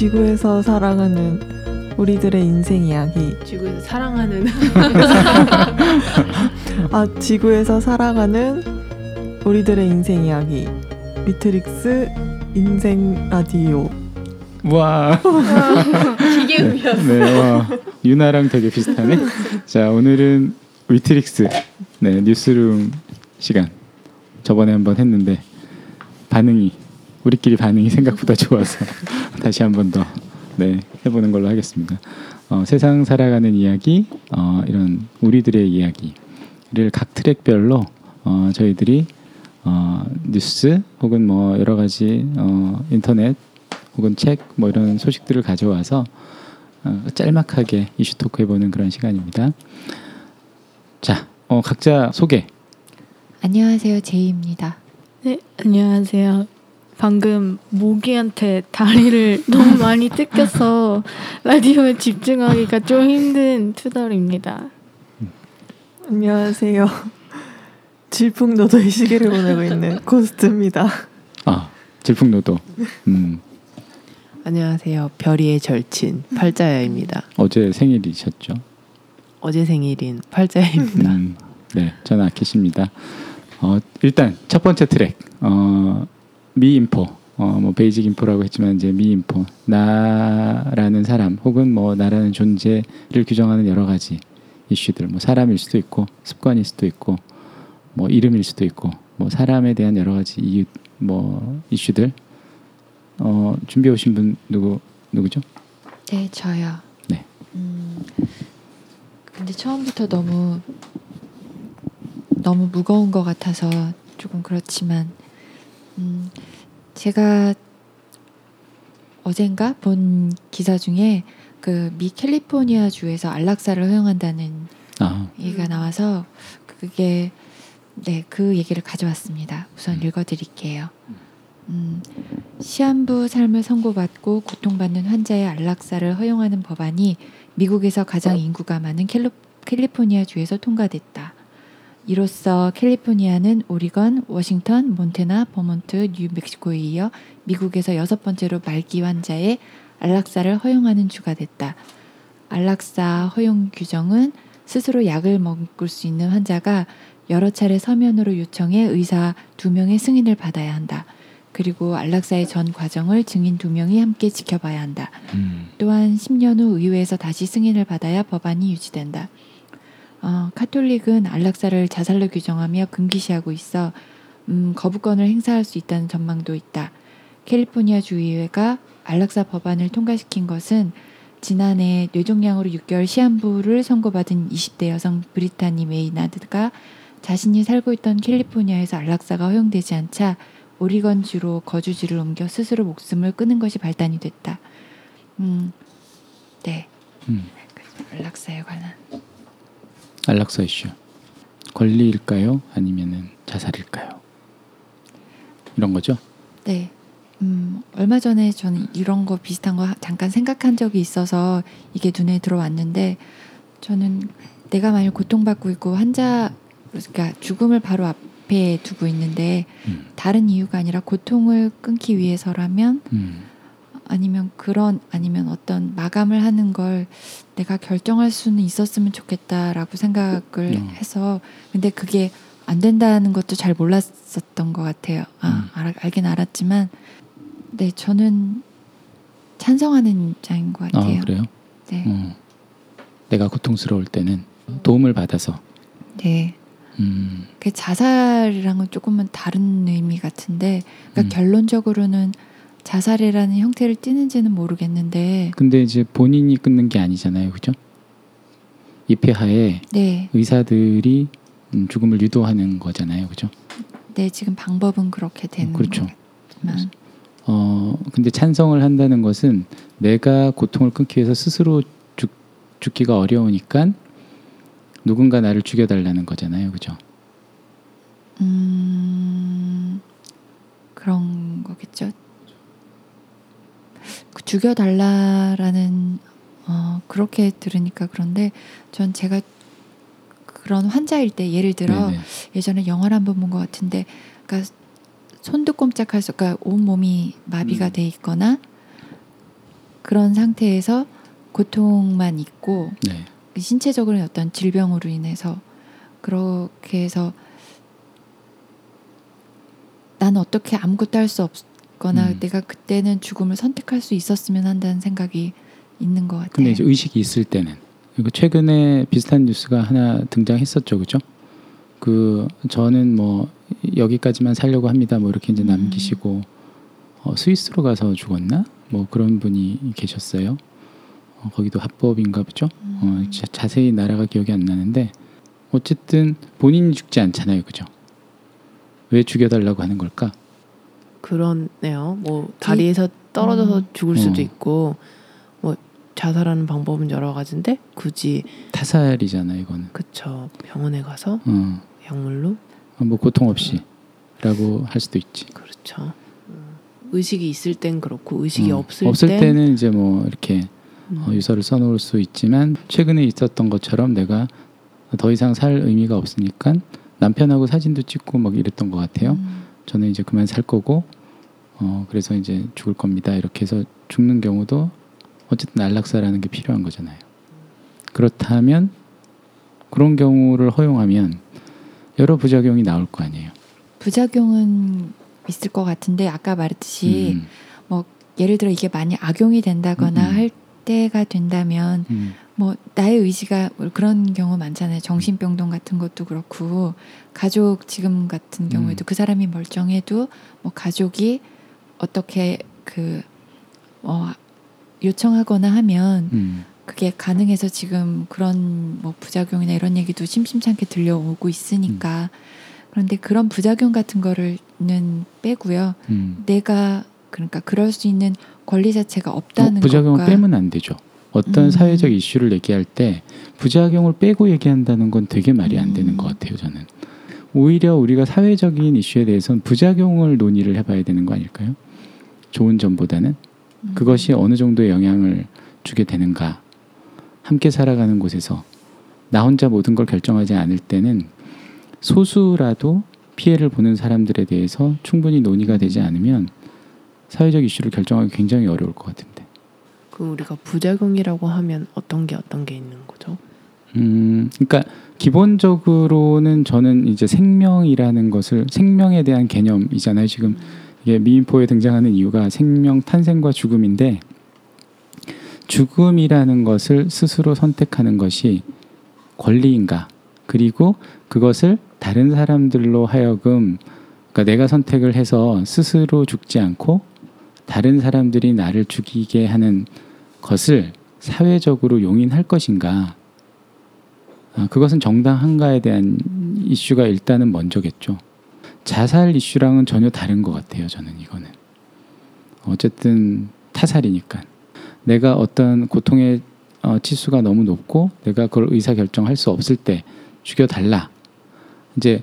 지구에서 살아가는 우리들의 인생 이야기. 지구에서 사랑하는 아, 지구에서 살아가는 우리들의 인생 이야기. 위트릭스 인생 라디오. 와. 기계음이었어. 네, 와. 유나랑 되게 비슷하네. 자, 오늘은 위트릭스 네, 뉴스룸 시간. 저번에 한번 했는데 반응이 우리끼리 반응이 생각보다 좋아서 다시 한번 더 네, 해보는 걸로 하겠습니다. 세상 살아가는 이야기, 이런 우리들의 이야기를 각 트랙별로 저희들이 뉴스 혹은 뭐 여러 가지 인터넷 혹은 책 뭐 이런 소식들을 가져와서 짤막하게 이슈 토크 해보는 그런 시간입니다. 자, 각자 소개. 안녕하세요, 제이입니다. 네, 안녕하세요. 방금 모기한테 다리를 너무 많이 뜯겨서 라디오에 집중하기가 좀 힘든 투덜입니다. 안녕하세요. 질풍노도의 시기를 보내고 있는 고스트입니다. 아, 질풍노도. 안녕하세요. 별이의 절친 팔자야입니다. 어제 생일이셨죠? 어제 생일인 팔자야입니다. 네, 저는 아키시입니다. 일단 첫 번째 트랙. 미인포, 뭐 베이직 인포라고 했지만 이제 미인포, 나라는 사람 혹은 뭐 나라는 존재를 규정하는 여러 가지 이슈들, 뭐 사람일 수도 있고 습관일 수도 있고 뭐 이름일 수도 있고 뭐 사람에 대한 여러 가지 이유, 뭐 이슈들. 준비해 오신 분 누구죠? 네, 저요. 네. 근데 처음부터 너무 무거운 것 같아서 조금 그렇지만. 제가 어젠가 본 기사 중에 그 미 캘리포니아 주에서 안락사를 허용한다는 얘기가 나와서 그게 네, 그 얘기를 가져왔습니다. 우선 읽어드릴게요. 시한부 삶을 선고받고 고통받는 환자의 안락사를 허용하는 법안이 미국에서 가장 인구가 많은 캘리포니아 주에서 통과됐다. 이로써 캘리포니아는 오리건, 워싱턴, 몬테나, 버몬트, 뉴멕시코에 이어 미국에서 6번째로 말기 환자의 안락사를 허용하는 주가 됐다. 안락사 허용 규정은 스스로 약을 먹을 수 있는 환자가 여러 차례 서면으로 요청해 의사 2명의 승인을 받아야 한다. 그리고 안락사의 전 과정을 증인 2명이 함께 지켜봐야 한다. 또한 10년 후 의회에서 다시 승인을 받아야 법안이 유지된다. 카톨릭은 안락사를 자살로 규정하며 금기시하고 있어 거부권을 행사할 수 있다는 전망도 있다. 캘리포니아 주의회가 안락사 법안을 통과시킨 것은 지난해 뇌종양으로 6개월 시한부를 선고받은 20대 여성 브리타니 메이나드가 자신이 살고 있던 캘리포니아에서 안락사가 허용되지 않자 오리건 주로 거주지를 옮겨 스스로 목숨을 끊은 것이 발단이 됐다. 네. 안락사에 관한. 안락사 이슈. 권리일까요? 아니면은 자살일까요? 이런 거죠? 네. 얼마 전에 저는 이런 거 비슷한 거 잠깐 생각한 적이 있어서 이게 눈에 들어왔는데 저는 내가 만약 고통받고 있고 환자 그러니까 죽음을 바로 앞에 두고 있는데 다른 이유가 아니라 고통을 끊기 위해서라면 아니면 어떤 마감을 하는 걸 내가 결정할 수는 있었으면 좋겠다라고 생각을 해서 근데 그게 안 된다는 것도 잘 몰랐었던 것 같아요. 알긴 알았지만 네, 저는 찬성하는 입장인 것 같아요. 아, 그래요? 네. 내가 고통스러울 때는 도움을 받아서 네. 그 자살이랑은 조금은 다른 의미 같은데 그러니까 결론적으로는 자살이라는 형태를 띠는지는 모르겠는데 근데 이제 본인이 끊는 게 아니잖아요. 그죠? 입회하에 네. 의사들이 죽음을 유도하는 거잖아요. 그죠? 네. 지금 방법은 그렇게 되는 그렇죠. 거지만 근데 찬성을 한다는 것은 내가 고통을 끊기 위해서 스스로 죽기가 어려우니까 누군가 나를 죽여달라는 거잖아요. 그죠? 그런 거겠죠? 죽여달라라는 그렇게 들으니까 그런데 전 제가 그런 환자일 때 예를 들어 네네. 예전에 영화를 한번 본 것 같은데 그러니까 손도 꼼짝할 수 그러니까 온몸이 마비가 돼 있거나 그런 상태에서 고통만 있고 네. 신체적으로는 어떤 질병으로 인해서 그렇게 해서 난 어떻게 아무것도 할 수 없거나 내가 그때는 죽음을 선택할 수 있었으면 한다는 생각이 있는 것 같아요. 근데 이제 의식이 있을 때는 그리고 최근에 비슷한 뉴스가 하나 등장했었죠, 그죠? 그 저는 뭐 여기까지만 살려고 합니다. 뭐 이렇게 이제 남기시고 스위스로 가서 죽었나? 뭐 그런 분이 계셨어요. 거기도 합법인가 보죠. 자세히 나라가 기억이 안 나는데 어쨌든 본인이 죽지 않잖아요, 그죠? 왜 죽여달라고 하는 걸까? 그렇네요. 뭐 다리에서 떨어져서 죽을 수도 있고 뭐 자살하는 방법은 여러 가지인데 굳이 타살이잖아 이거는. 그렇죠. 병원에 가서 약물로 뭐 고통 없이라고 할 수도 있지. 그렇죠. 의식이 있을 땐 그렇고 의식이 없을 때는 이제 뭐 이렇게 유서를 써놓을 수 있지만 최근에 있었던 것처럼 내가 더 이상 살 의미가 없으니까 남편하고 사진도 찍고 막 이랬던 것 같아요. 저는 이제 그만 살 거고 그래서 이제 죽을 겁니다. 이렇게 해서 죽는 경우도 어쨌든 안락사라는 게 필요한 거잖아요. 그렇다면 그런 경우를 허용하면 여러 부작용이 나올 거 아니에요. 부작용은 있을 것 같은데 아까 말했듯이 뭐 예를 들어 이게 많이 악용이 된다거나 할 때가 된다면 뭐 나의 의지가 그런 경우 많잖아요. 정신병동 같은 것도 그렇고 가족 지금 같은 경우에도 그 사람이 멀쩡해도 뭐 가족이 어떻게 그 요청하거나 하면 그게 가능해서 지금 그런 뭐 부작용이나 이런 얘기도 심심찮게 들려오고 있으니까 그런데 그런 부작용 같은 거는 빼고요. 내가 그러니까 그럴 수 있는 권리 자체가 없다는 것과 부작용을 빼면 안 되죠. 어떤 사회적 이슈를 얘기할 때 부작용을 빼고 얘기한다는 건 되게 말이 안 되는 것 같아요. 저는 오히려 우리가 사회적인 이슈에 대해서는 부작용을 논의를 해봐야 되는 거 아닐까요? 좋은 점보다는 그것이 어느 정도의 영향을 주게 되는가. 함께 살아가는 곳에서 나 혼자 모든 걸 결정하지 않을 때는 소수라도 피해를 보는 사람들에 대해서 충분히 논의가 되지 않으면 사회적 이슈를 결정하기 굉장히 어려울 것 같은데. 그럼 우리가 부작용이라고 하면 어떤 게 있는 거죠? 그러니까 기본적으로는 저는 이제 생명이라는 것을 생명에 대한 개념이잖아요. 지금 이게 미인포에 등장하는 이유가 생명 탄생과 죽음인데 죽음이라는 것을 스스로 선택하는 것이 권리인가? 그리고 그것을 다른 사람들로 하여금 그러니까 내가 선택을 해서 스스로 죽지 않고 다른 사람들이 나를 죽이게 하는 것을 사회적으로 용인할 것인가? 그것은 정당한가에 대한 이슈가 일단은 먼저겠죠. 자살 이슈랑은 전혀 다른 것 같아요. 저는 이거는 어쨌든 타살이니까 내가 어떤 고통의 치수가 너무 높고 내가 그걸 의사결정할 수 없을 때 죽여달라. 이제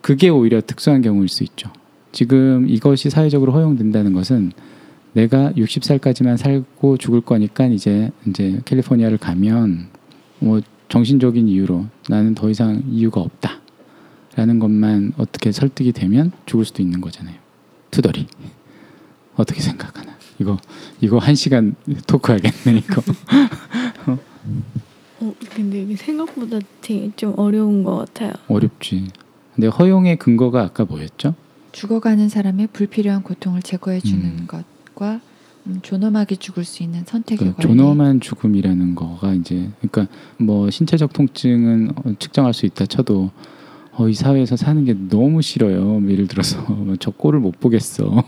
그게 오히려 특수한 경우일 수 있죠. 지금 이것이 사회적으로 허용된다는 것은 내가 60살까지만 살고 죽을 거니까 이제 캘리포니아를 가면 뭐 정신적인 이유로 나는 더 이상 이유가 없다 라는 것만 어떻게 설득이 되면 죽을 수도 있는 거잖아요. 투덜이 어떻게 생각하나? 이거 1시간 토크하겠네 이거. 근데 이게 생각보다 되게 좀 어려운 것 같아요. 어렵지. 근데 허용의 근거가 아까 뭐였죠? 죽어가는 사람의 불필요한 고통을 제거해 주는 것과 존엄하게 죽을 수 있는 선택의 권리. 존엄한 죽음이라는 거가 이제 그러니까 뭐 신체적 통증은 측정할 수 있다 쳐도 이 사회에서 사는 게 너무 싫어요. 예를 들어서 저 꼴을 못 보겠어.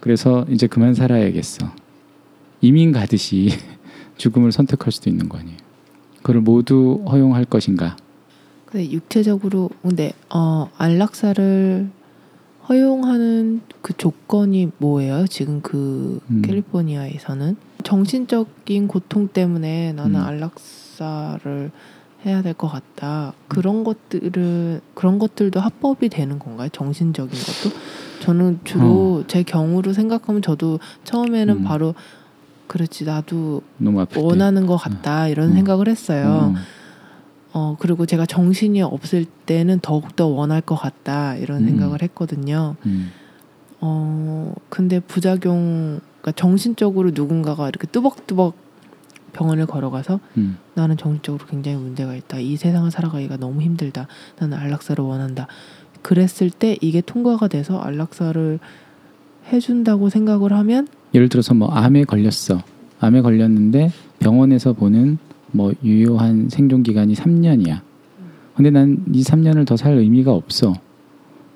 그래서 이제 그만 살아야겠어. 이민 가듯이 죽음을 선택할 수도 있는 거 아니에요. 그걸 모두 허용할 것인가? 근데 육체적으로 근데 안락사를 허용하는 그 조건이 뭐예요? 지금 그 캘리포니아에서는 정신적인 고통 때문에 나는 안락사를 해야 될 것 같다. 그런 것들도 합법이 되는 건가요? 정신적인 것도? 저는 주로 제 경우로 생각하면 저도 처음에는 바로 그렇지 나도 원하는 것 같다 이런 생각을 했어요. 그리고 제가 정신이 없을 때는 더욱더 원할 것 같다 이런 생각을 했거든요. 근데 부작용 그러니까 정신적으로 누군가가 이렇게 뚜벅뚜벅 병원을 걸어가서 나는 정신적으로 굉장히 문제가 있다. 이 세상을 살아가기가 너무 힘들다. 나는 안락사를 원한다. 그랬을 때 이게 통과가 돼서 안락사를 해준다고 생각을 하면 예를 들어서 뭐 암에 걸렸어. 암에 걸렸는데 병원에서 보는 뭐 유효한 생존 기간이 3년이야. 근데 난 이 3년을 더 살 의미가 없어.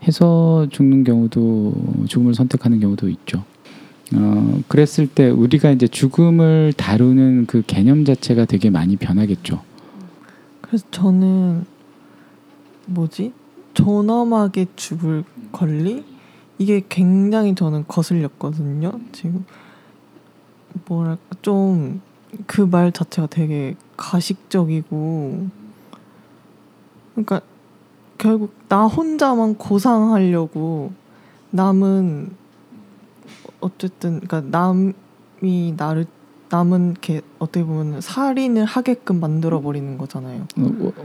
해서 죽는 경우도 죽음을 선택하는 경우도 있죠. 그랬을 때 우리가 이제 죽음을 다루는 그 개념 자체가 되게 많이 변하겠죠. 그래서 저는 존엄하게 죽을 권리? 이게 굉장히 저는 거슬렸거든요. 지금 뭐랄까 좀 그 말 자체가 되게 가식적이고 그러니까 결국 나 혼자만 고상하려고 남은 어쨌든 그러니까 남이 나를 남은 이렇게 어떻게 보면 살인을 하게끔 만들어 버리는 거잖아요.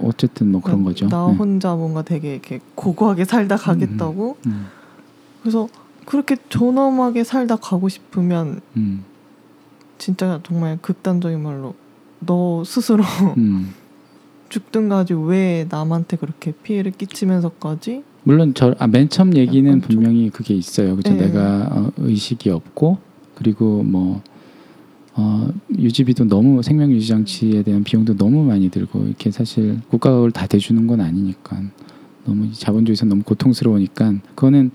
어쨌든 뭐 그런 거죠. 나 혼자 뭔가 되게 이렇게 고고하게 살다 가겠다고. 그래서 그렇게 존엄하게 살다 가고 싶으면 진짜 정말 극단적인 말로 너 스스로 죽든가지 왜 남한테 그렇게 피해를 끼치면서까지? 물론 맨 처음 얘기는 분명히 그게 있어요. 그죠? 네. 내가 의식이 없고 그리고 뭐 유지비도 너무 생명 유지 장치에 대한 비용도 너무 많이 들고 이렇게 사실 국가가 그걸 다 대주는 건 아니니까 너무 자본주의에서 너무 고통스러우니까 그거는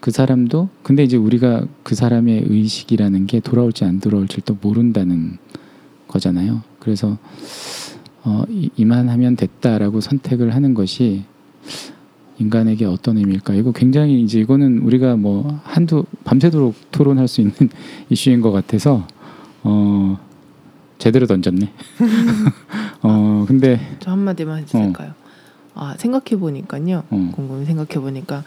그 사람도 근데 이제 우리가 그 사람의 의식이라는 게 돌아올지 안 돌아올지도 모른다는 거잖아요. 그래서 이만하면 됐다라고 선택을 하는 것이 인간에게 어떤 의미일까? 이거 굉장히 이제 이거는 우리가 뭐 한두 밤새도록 토론할 수 있는 이슈인 것 같아서 제대로 던졌네. 근데 저 한마디만 해도 될까요? 생각해 보니까요. 곰곰이 생각해 보니까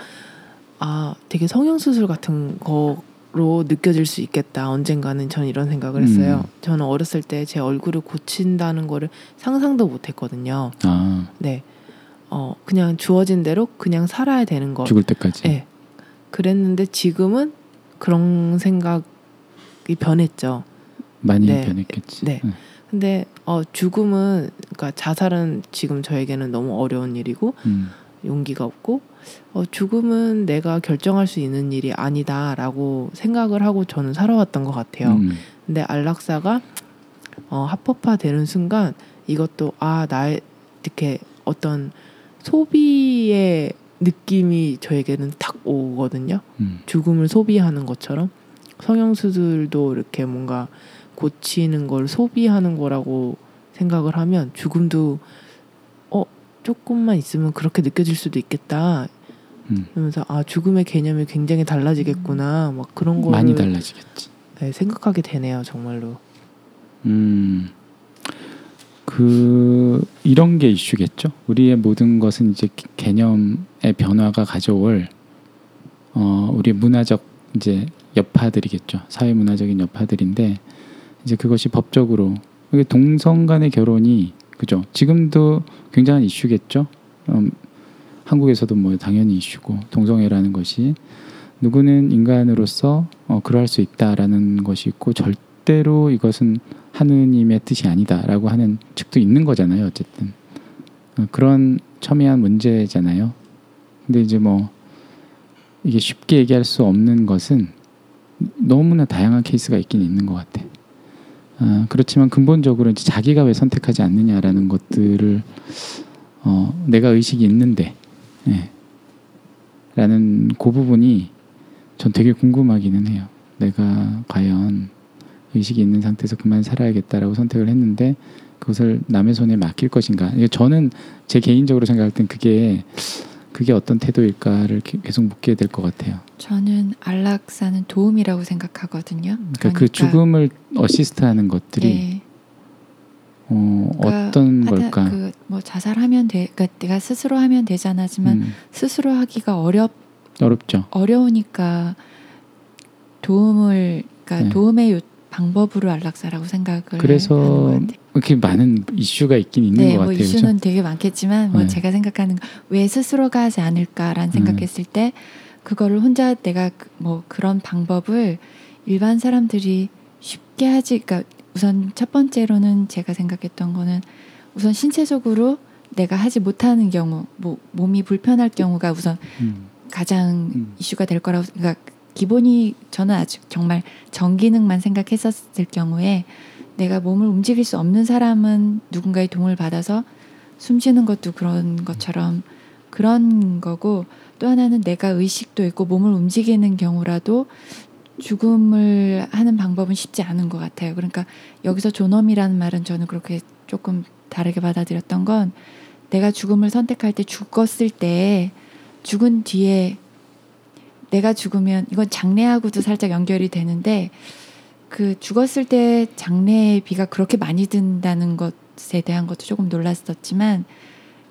되게 성형수술 같은 거로 느껴질 수 있겠다. 언젠가는 전 이런 생각을 했어요. 저는 어렸을 때 제 얼굴을 고친다는 거를 상상도 못했거든요. 네, 그냥 주어진 대로 그냥 살아야 되는 거. 죽을 때까지. 네. 그랬는데 지금은 그런 생각이 변했죠. 많이 변했겠지. 네. 근데 죽음은 그러니까 자살은 지금 저에게는 너무 어려운 일이고 용기가 없고 죽음은 내가 결정할 수 있는 일이 아니다라고 생각을 하고 저는 살아왔던 것 같아요. 근데 안락사가 합법화되는 순간 이것도 나의 이렇게 어떤 소비의 느낌이 저에게는 탁 오거든요. 죽음을 소비하는 것처럼 성형수술도 이렇게 뭔가 고치는 걸 소비하는 거라고 생각을 하면 죽음도 조금만 있으면 그렇게 느껴질 수도 있겠다. 그러면서 죽음의 개념이 굉장히 달라지겠구나. 막 그런 거 많이 달라지겠지. 네, 생각하게 되네요, 정말로. 그 이런 게 이슈겠죠. 우리의 모든 것은 이제 개념의 변화가 가져올 우리의 문화적 이제 여파들이겠죠. 사회 문화적인 여파들인데 이제 그것이 법적으로 동성 간의 결혼이 그죠. 지금도 굉장한 이슈겠죠. 한국에서도 뭐 당연히 이슈고 동성애라는 것이 누구는 인간으로서 그러할 수 있다라는 것이 있고 절대로 이것은 하느님의 뜻이 아니다라고 하는 측도 있는 거잖아요. 어쨌든 그런 첨예한 문제잖아요. 근데 이제 뭐 이게 쉽게 얘기할 수 없는 것은 너무나 다양한 케이스가 있긴 있는 것 같아. 그렇지만 근본적으로 이제 자기가 왜 선택하지 않느냐라는 것들을 내가 의식이 있는데 라는 그 부분이 전 되게 궁금하기는 해요. 내가 과연 의식이 있는 상태에서 그만 살아야겠다라고 선택을 했는데 그것을 남의 손에 맡길 것인가. 저는 제 개인적으로 생각할 땐 그게 어떤 태도일까를 계속 묻게 될 것 같아요. 저는 안락사는 도움이라고 생각하거든요. 그러니까 그 죽음을 어시스트하는 것들이 예. 그러니까 어떤 걸까? 그 뭐 자살하면 그러니까 내가 스스로 하면 되잖아지만 스스로 하기가 어렵죠. 어려우니까 도움을 그러니까 예. 도움의 방법으로 안락사라고 생각을 그래서 하는 것 같아요. 그렇게 많은 이슈가 있긴 있는 것 같아요. 이슈는 그렇죠? 되게 많겠지만 제가 생각하는 왜 스스로가 하지 않을까라는 생각했을 때 그거를 혼자 내가 그런 방법을 일반 사람들이 쉽게 하지, 그러니까 우선 첫 번째로는 제가 생각했던 거는 우선 신체적으로 내가 하지 못하는 경우, 뭐 몸이 불편할 경우가 우선 가장 이슈가 될 거라고, 그러니까 기본이 저는 아주 정말 정기능만 생각했었을 경우에 내가 몸을 움직일 수 없는 사람은 누군가의 도움을 받아서 숨쉬는 것도 그런 것처럼 그런 거고, 또 하나는 내가 의식도 있고 몸을 움직이는 경우라도 죽음을 하는 방법은 쉽지 않은 것 같아요. 그러니까 여기서 존엄이라는 말은 저는 그렇게 조금 다르게 받아들였던 건, 내가 죽음을 선택할 때 죽었을 때 죽은 뒤에 내가 죽으면, 이건 장례하고도 살짝 연결이 되는데, 그 죽었을 때 장례의 비가 그렇게 많이 든다는 것에 대한 것도 조금 놀랐었지만,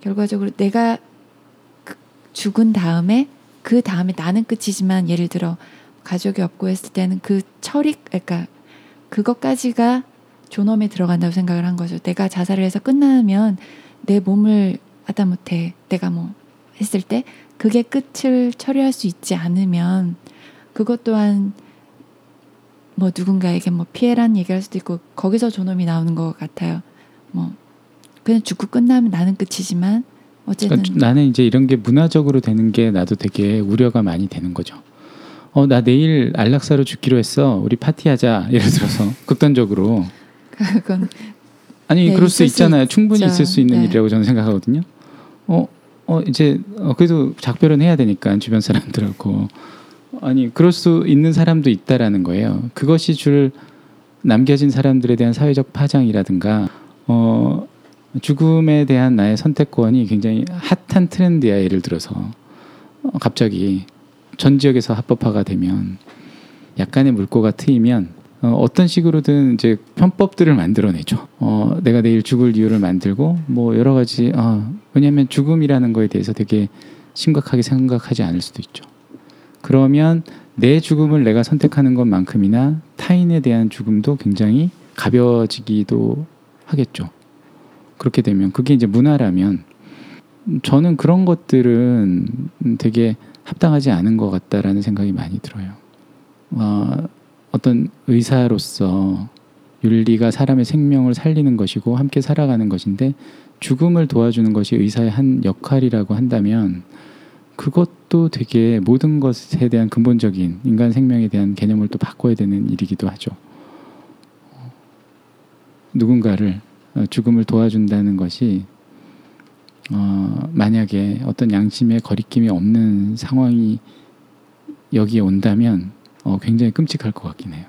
결과적으로 내가 죽은 다음에, 그 다음에 나는 끝이지만, 예를 들어 가족이 없고 했을 때는 그 처리, 그러니까 그것까지가 존엄에 들어간다고 생각을 한 거죠. 내가 자살을 해서 끝나면 내 몸을 하다못해 내가 뭐 했을 때 그게 끝을 처리할 수 있지 않으면, 그것 또한 뭐 누군가에게 뭐 피해란 얘기할 수도 있고, 거기서 존엄이 나오는 것 같아요. 뭐 그냥 죽고 끝나면 나는 끝이지만 어쨌든, 그러니까 나는 이제 이런 게 문화적으로 되는 게 나도 되게 우려가 많이 되는 거죠. 나 내일 안락사로 죽기로 했어. 우리 파티하자. 예를 들어서 극단적으로. 그건 아니 네, 그럴 수 있잖아요. 충분히 있을 수 있는 네. 일이라고 저는 생각하거든요. 그래도 작별은 해야 되니까 주변 사람들하고. 아니 그럴 수 있는 사람도 있다라는 거예요. 그것이 줄 남겨진 사람들에 대한 사회적 파장이라든가 죽음에 대한 나의 선택권이 굉장히 핫한 트렌드야. 예를 들어서 갑자기 전 지역에서 합법화가 되면 약간의 물꼬가 트이면 어떤 식으로든 이제 편법들을 만들어내죠. 내가 내일 죽을 이유를 만들고 뭐 여러 가지. 왜냐하면 죽음이라는 거에 대해서 되게 심각하게 생각하지 않을 수도 있죠. 그러면 내 죽음을 내가 선택하는 것만큼이나 타인에 대한 죽음도 굉장히 가벼워지기도 하겠죠. 그렇게 되면 그게 이제 문화라면, 저는 그런 것들은 되게 합당하지 않은 것 같다라는 생각이 많이 들어요. 어떤 의사로서 윤리가 사람의 생명을 살리는 것이고 함께 살아가는 것인데, 죽음을 도와주는 것이 의사의 한 역할이라고 한다면 그것도 되게 모든 것에 대한 근본적인 인간 생명에 대한 개념을 또 바꿔야 되는 일이기도 하죠. 누군가를 죽음을 도와준다는 것이 만약에 어떤 양심의 거리낌이 없는 상황이 여기에 온다면 굉장히 끔찍할 것 같긴 해요.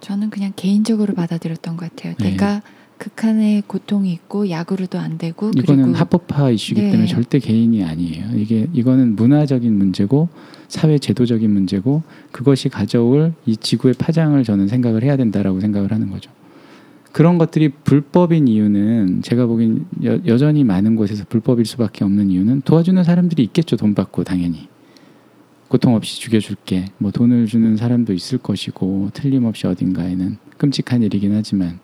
저는 그냥 개인적으로 받아들였던 것 같아요. 네. 내가 극한의 고통이 있고 약으로도 안 되고, 이거는 그리고 합법화 이슈이기 네. 때문에 절대 개인이 아니에요. 이거는 문화적인 문제고 사회 제도적인 문제고, 그것이 가져올 이 지구의 파장을 저는 생각을 해야 된다라고 생각을 하는 거죠. 그런 것들이 불법인 이유는, 제가 보기엔 여전히 많은 곳에서 불법일 수밖에 없는 이유는, 도와주는 사람들이 있겠죠. 돈 받고 당연히 고통 없이 죽여줄게 뭐 돈을 주는 사람도 있을 것이고, 틀림없이 어딘가에는 끔찍한 일이긴 하지만,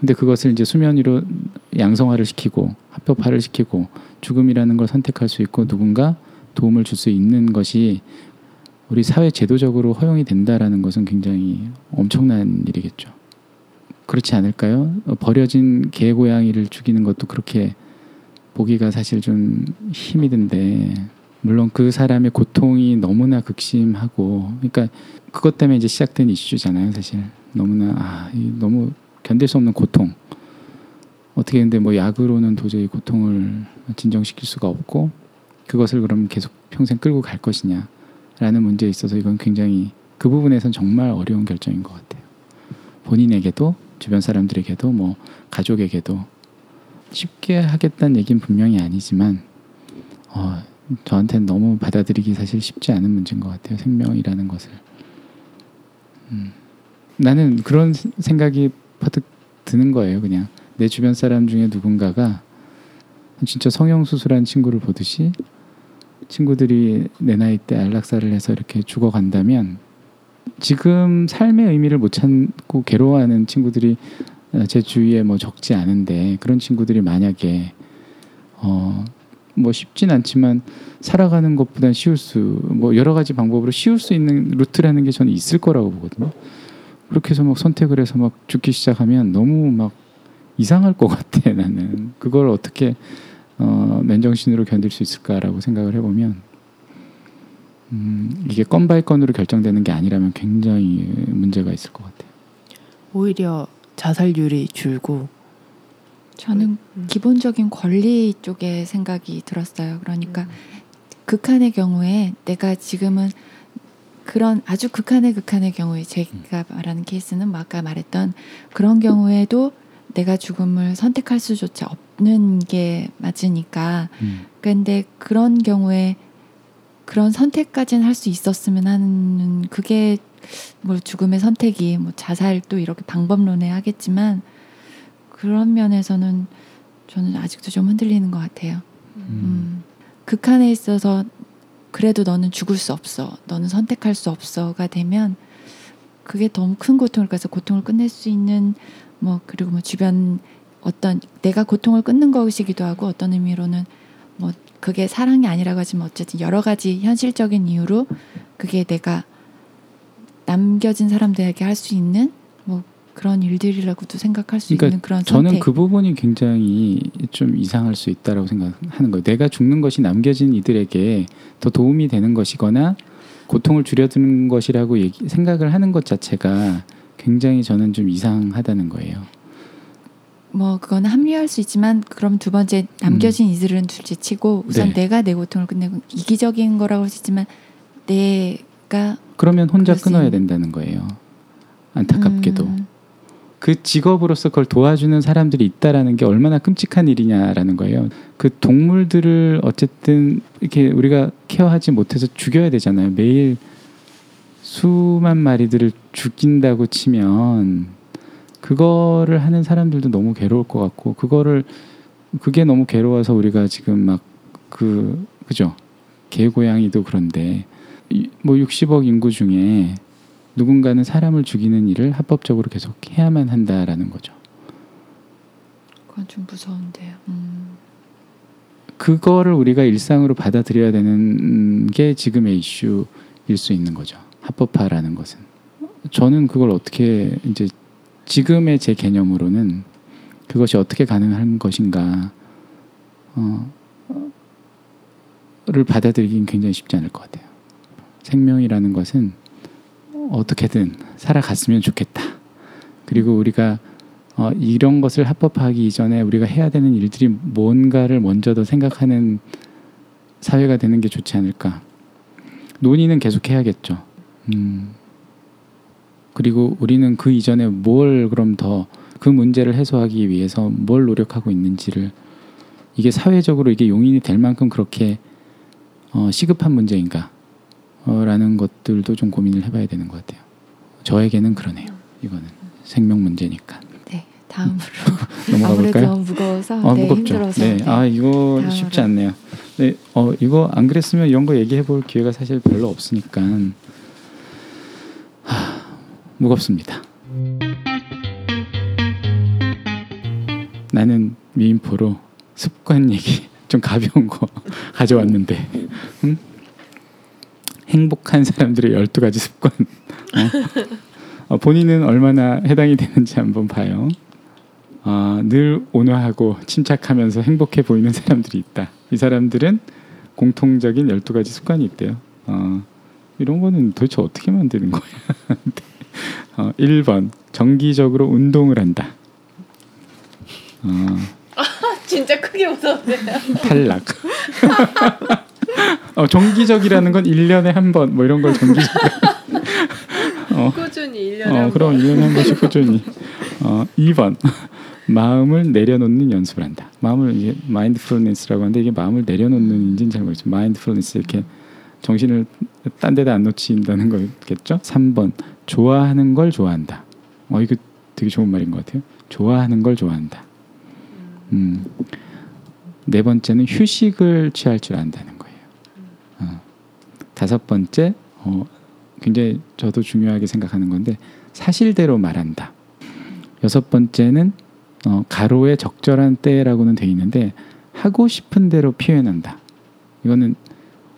근데 그것을 이제 수면 위로 양성화를 시키고 합법화를 시키고 죽음이라는 걸 선택할 수 있고 누군가 도움을 줄 수 있는 것이 우리 사회 제도적으로 허용이 된다라는 것은 굉장히 엄청난 일이겠죠. 그렇지 않을까요? 버려진 개 고양이를 죽이는 것도 그렇게 보기가 사실 좀 힘이 든데, 물론 그 사람의 고통이 너무나 극심하고, 그러니까 그것 때문에 이제 시작된 이슈잖아요. 사실 너무나 너무 견딜 수 없는 고통. 어떻게 근데 뭐 약으로는 도저히 고통을 진정시킬 수가 없고, 그것을 그럼 계속 평생 끌고 갈 것이냐라는 문제에 있어서 이건 굉장히 그 부분에선 정말 어려운 결정인 것 같아요. 본인에게도 주변 사람들에게도 뭐 가족에게도 쉽게 하겠다는 얘기는 분명히 아니지만 저한테는 너무 받아들이기 사실 쉽지 않은 문제인 것 같아요. 생명이라는 것을. 나는 그런 생각이 퍼뜩 드는 거예요. 그냥 내 주변 사람 중에 누군가가 진짜 성형수술한 친구를 보듯이 친구들이 내 나이 때 안락사를 해서 이렇게 죽어간다면, 지금 삶의 의미를 못 찾고 괴로워하는 친구들이 제 주위에 뭐 적지 않은데, 그런 친구들이 만약에 뭐 쉽진 않지만 살아가는 것보단 쉬울 수, 뭐 여러 가지 방법으로 쉬울 수 있는 루트라는 게 저는 있을 거라고 보거든요. 그렇게 해서 막 선택을 해서 막 죽기 시작하면 너무 막 이상할 것 같아. 나는 그걸 어떻게 맨정신으로 견딜 수 있을까라고 생각을 해보면 이게 건 바이 건으로 결정되는 게 아니라면 굉장히 문제가 있을 것 같아요. 오히려 자살률이 줄고 저는 기본적인 권리 쪽에 생각이 들었어요. 그러니까 극한의 경우에 내가 지금은 그런 아주 극한의 경우에 제가 말하는 케이스는 뭐 아까 말했던 그런 경우에도 내가 죽음을 선택할 수조차 없는 게 맞으니까 근데 그런 경우에 그런 선택까지는 할 수 있었으면 하는 그게 뭐 죽음의 선택이 뭐 자살도 이렇게 방법론에 하겠지만 그런 면에서는 저는 아직도 좀 흔들리는 것 같아요. 극한에 있어서 그래도 너는 죽을 수 없어, 너는 선택할 수 없어가 되면 그게 너무 큰 고통을 가서 고통을 끝낼 수 있는 뭐 그리고 뭐 주변 어떤 내가 고통을 끊는 것이기도 하고 어떤 의미로는 뭐 그게 사랑이 아니라고 하지만 어쨌든 여러 가지 현실적인 이유로 그게 내가 남겨진 사람들에게 할 수 있는 뭐 그런 일들이라고도 생각할 수 그러니까 있는 그런 선택. 저는 그 부분이 굉장히 좀 이상할 수 있다라고 생각하는 거예요. 내가 죽는 것이 남겨진 이들에게 더 도움이 되는 것이거나 고통을 줄여드는 것이라고 생각을 하는 것 자체가 굉장히 저는 좀 이상하다는 거예요. 뭐 그건 합리화할 수 있지만 그럼 두 번째 남겨진 이들은 둘째치고 우선 네. 내가 내 고통을 끝내고 이기적인 거라고 할 수 있지만 내가 그러면 혼자 끊어야 된다는 거예요. 안타깝게도. 그 직업으로서 그걸 도와주는 사람들이 있다라는 게 얼마나 끔찍한 일이냐라는 거예요. 그 동물들을 어쨌든 이렇게 우리가 케어하지 못해서 죽여야 되잖아요. 매일 수만 마리들을 죽인다고 치면 그거를 하는 사람들도 너무 괴로울 것 같고 그게 너무 괴로워서 우리가 지금 막 그죠? 개고양이도 그런데 뭐 60억 인구 중에 누군가는 사람을 죽이는 일을 합법적으로 계속 해야만 한다라는 거죠. 그건 좀 무서운데요. 그거를 우리가 일상으로 받아들여야 되는 게 지금의 이슈일 수 있는 거죠. 합법화라는 것은. 저는 그걸 어떻게 이제 지금의 제 개념으로는 그것이 어떻게 가능한 것인가 를 받아들이긴 굉장히 쉽지 않을 것 같아요. 생명이라는 것은 어떻게든 살아갔으면 좋겠다. 그리고 우리가 이런 것을 합법화하기 이전에 우리가 해야 되는 일들이 뭔가를 먼저 더 생각하는 사회가 되는 게 좋지 않을까. 논의는 계속 해야겠죠. 그리고 우리는 그 이전에 뭘 그럼 더 그 문제를 해소하기 위해서 뭘 노력하고 있는지를 이게 사회적으로 이게 용인이 될 만큼 그렇게 시급한 문제인가. 라는 것들도 좀 고민을 해봐야 되는 것 같아요. 저에게는 그러네요. 이거는 생명 문제니까. 네, 다음으로 넘어가 볼까요? 아무래도 무거워서 힘들어서. 네, 이거 쉽지 않네요. 네, 이거 안 그랬으면 이런 거 얘기해볼 기회가 사실 별로 없으니까 무겁습니다. 나는 미인포로 습관 얘기 좀 가벼운 거 가져왔는데. 응? 행복한 사람들의 12가지 습관. 본인은 얼마나 해당이 되는지 한번 봐요. 늘 온화하고 침착하면서 행복해 보이는 사람들이 있다. 이 사람들은 공통적인 12가지 습관이 있대요. 이런 거는 도대체 어떻게 만드는 거야? 1번 정기적으로 운동을 한다. 진짜 크게 웃었네요. 탈락. 정기적이라는 건 1년에 한 번 뭐 이런 걸 정기적. 꾸준히 1년에 한 번. 그럼 1년에 한 번씩 꾸준히. 2번. 마음을 내려놓는 연습을 한다. 마음을 이게 마인드풀니스라고 하는데 이게 마음을 내려놓는지는 잘 모르겠어요. 마인드풀니스 이렇게 정신을 딴 데다 안 놓친다는 거겠죠? 3번. 좋아하는 걸 좋아한다. 이거 되게 좋은 말인 것 같아요. 좋아하는 걸 좋아한다. 네 번째는 휴식을 취할 줄 안다는 거예요. 5번째, 굉장히 저도 중요하게 생각하는 건데 사실대로 말한다. 6번째는 가로에 적절한 때라고는 돼 있는데 하고 싶은 대로 표현한다. 이거는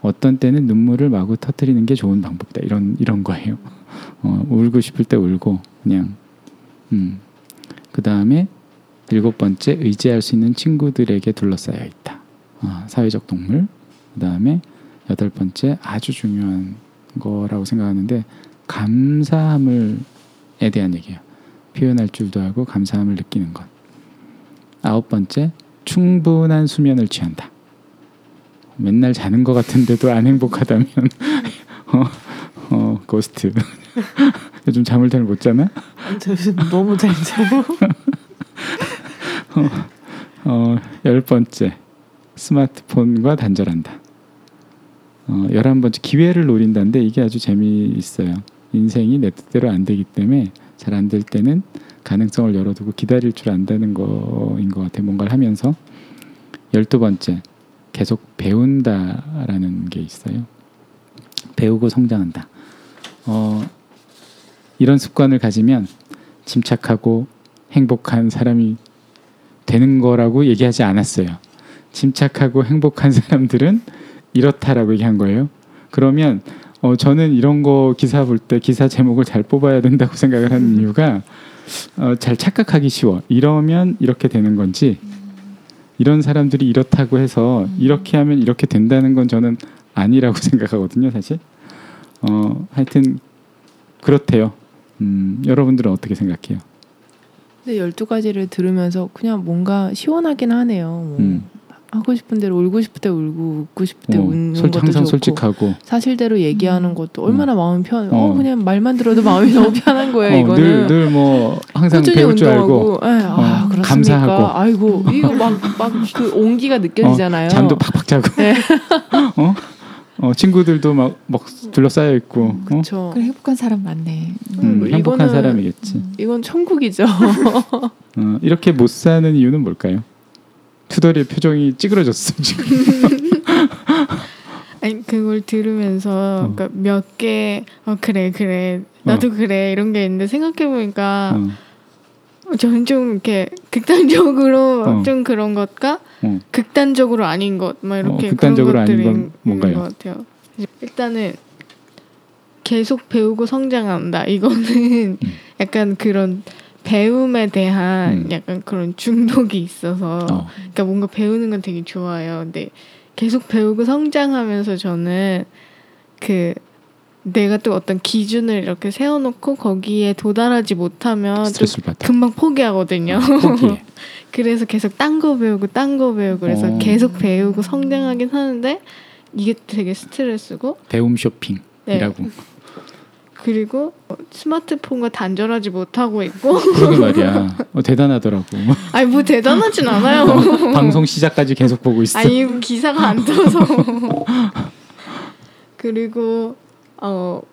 어떤 때는 눈물을 마구 터뜨리는 게 좋은 방법이다. 이런 거예요. 울고 싶을 때 울고 그냥. 그 다음에 7번째, 의지할 수 있는 친구들에게 둘러싸여 있다. 사회적 동물. 그 다음에 8번째, 아주 중요한 거라고 생각하는데 감사함을 에 대한 얘기예요. 표현할 줄도 알고 감사함을 느끼는 것. 9번째, 충분한 수면을 취한다. 맨날 자는 것 같은데도 안 행복하다면 고스트. 요즘 잠을 잘 못 자나? 너무 잘 자요. 10번째, 스마트폰과 단절한다. 11번째, 기회를 노린다는데 이게 아주 재미있어요. 인생이 내 뜻대로 안 되기 때문에 잘 안 될 때는 가능성을 열어두고 기다릴 줄 안다는 거인 것 같아요. 뭔가를 하면서. 12번째, 계속 배운다라는 게 있어요. 배우고 성장한다. 이런 습관을 가지면 침착하고 행복한 사람이 되는 거라고 얘기하지 않았어요. 침착하고 행복한 사람들은 이렇다라고 얘기한 거예요. 그러면 저는 이런 거 기사 볼 때 기사 제목을 잘 뽑아야 된다고 생각을 하는 이유가 잘 착각하기 쉬워. 이러면 이렇게 되는 건지 이런 사람들이 이렇다고 해서 이렇게 하면 이렇게 된다는 건 저는 아니라고 생각하거든요. 사실 하여튼 그렇대요. 여러분들은 어떻게 생각해요? 근데 12가지를 들으면서 그냥 뭔가 시원하긴 하네요. 뭐. 하고 싶은 대로 울고 싶을 때 울고 웃고 싶을 때 웃는 것도 항상 좋고 솔직하고 사실대로 얘기하는 것도 얼마나 마음이 편해. 그냥 말만 들어도 마음이 너무 편한 거예요. 이거는 늘 뭐 항상 배울 줄 알고 네, 그렇습니까? 감사하고 아이고 이거 막 그 온기가 느껴지잖아요. 잠도 팍팍 자고 네. 친구들도 막 둘러싸여 있고 그렇죠. 그래, 행복한 사람 많네. 행복한 사람이겠지. 이건 천국이죠. 이렇게 못 사는 이유는 뭘까요? 투덜이 표정이 찌그러졌어 지금. 아니 그걸 들으면서 그러니까 몇 개 그래 나도 그래 이런 게 있는데 생각해 보니까 저는 좀 이렇게 극단적으로 좀 그런 것과 극단적으로 아닌 것 막 이렇게 극단적으로 그런 것들이 아닌 건 뭔가요? 있는 것 같아요. 일단은 계속 배우고 성장한다. 이거는 약간 그런. 배움에 대한 약간 그런 중독이 있어서 그러니까 뭔가 배우는 건 되게 좋아요. 근데 계속 배우고 성장하면서 저는 그 내가 또 어떤 기준을 이렇게 세워놓고 거기에 도달하지 못하면 금방 포기하거든요. 그래서 계속 딴 거 배우고 그래서 계속 배우고 성장하긴 하는데 이게 되게 스트레스고 배움 쇼핑이라고 네. 그리고 스마트폰과 단절하지 못하고 있고 그러게 말이야. 대단하더라고. 아니 뭐 대단하진 않아요. 방송 시작까지 계속 보고 있어. 아니 기사가 안 떠서. 그리고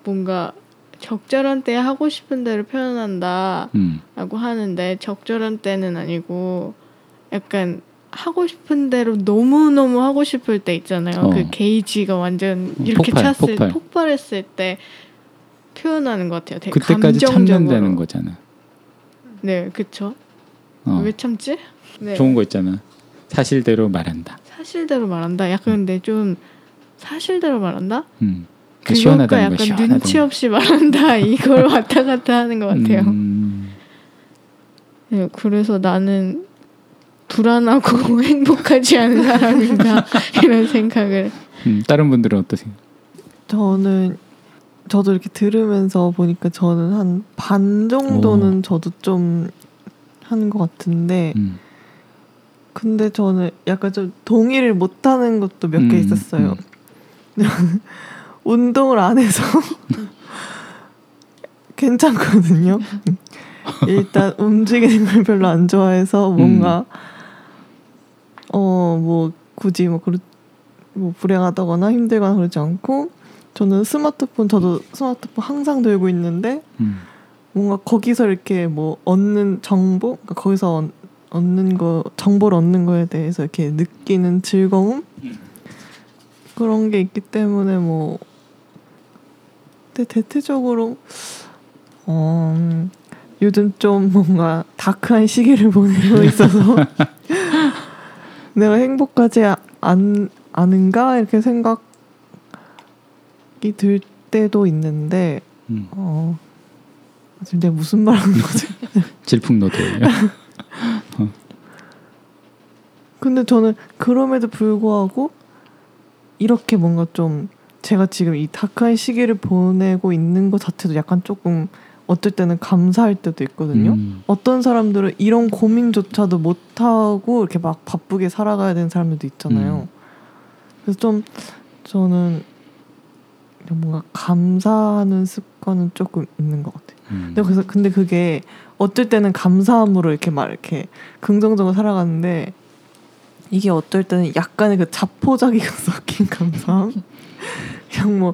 뭔가 적절한 때 하고 싶은 대로 표현한다라고 하는데 적절한 때는 아니고 약간 하고 싶은 대로 너무너무 하고 싶을 때 있잖아요. 그 게이지가 완전 이렇게 폭발했을 때 표현하는 것 같아요. 되게 그때까지 감정적으로. 참는다는 거잖아. 네, 그렇죠. 왜 참지? 네. 좋은 거 있잖아. 사실대로 말한다. 약간 근데 좀 사실대로 말한다? 그러니까 시원하다는 거. 약간 시원하다는 눈치 없이 말한다. 이걸 왔다 갔다 하는 것 같아요. 네, 그래서 나는 불안하고 행복하지 않은 사람인가 이런 생각을. 다른 분들은 어떠세요? 저도 이렇게 들으면서 보니까 저는 한 반 정도는 저도 좀 하는 것 같은데 근데 저는 약간 좀 동의를 못하는 것도 몇 개 있었어요. 운동을 안 해서 괜찮거든요. 일단 움직이는 걸 별로 안 좋아해서 뭔가 뭐 굳이 뭐 불행하다거나 힘들거나 그러지 않고 저는 저도 스마트폰 항상 들고 있는데 뭔가 거기서 이렇게 뭐 얻는 정보, 그러니까 거기서 얻는 거 정보를 얻는 거에 대해서 이렇게 느끼는 즐거움 그런 게 있기 때문에 뭐 근데 대체적으로 요즘 좀 뭔가 다크한 시기를 보내고 있어서 내가 행복하지 않은가 이렇게 생각이 들 때도 있는데 지금 내가 무슨 말하는 거지? 질풍노도예요. 근데 저는 그럼에도 불구하고 이렇게 뭔가 좀 제가 지금 이 다크한 시기를 보내고 있는 것 자체도 약간 조금 어떨 때는 감사할 때도 있거든요. 어떤 사람들은 이런 고민조차도 못하고 이렇게 막 바쁘게 살아가야 되는 사람들도 있잖아요. 그래서 좀 저는 뭔가 감사하는 습관은 조금 있는 것 같아요. 근데 그게 어떨 때는 감사함으로 이렇게 막 이렇게 긍정적으로 살아가는데 이게 어떨 때는 약간의 그 자포자기가 섞인 감사함? 그냥 뭐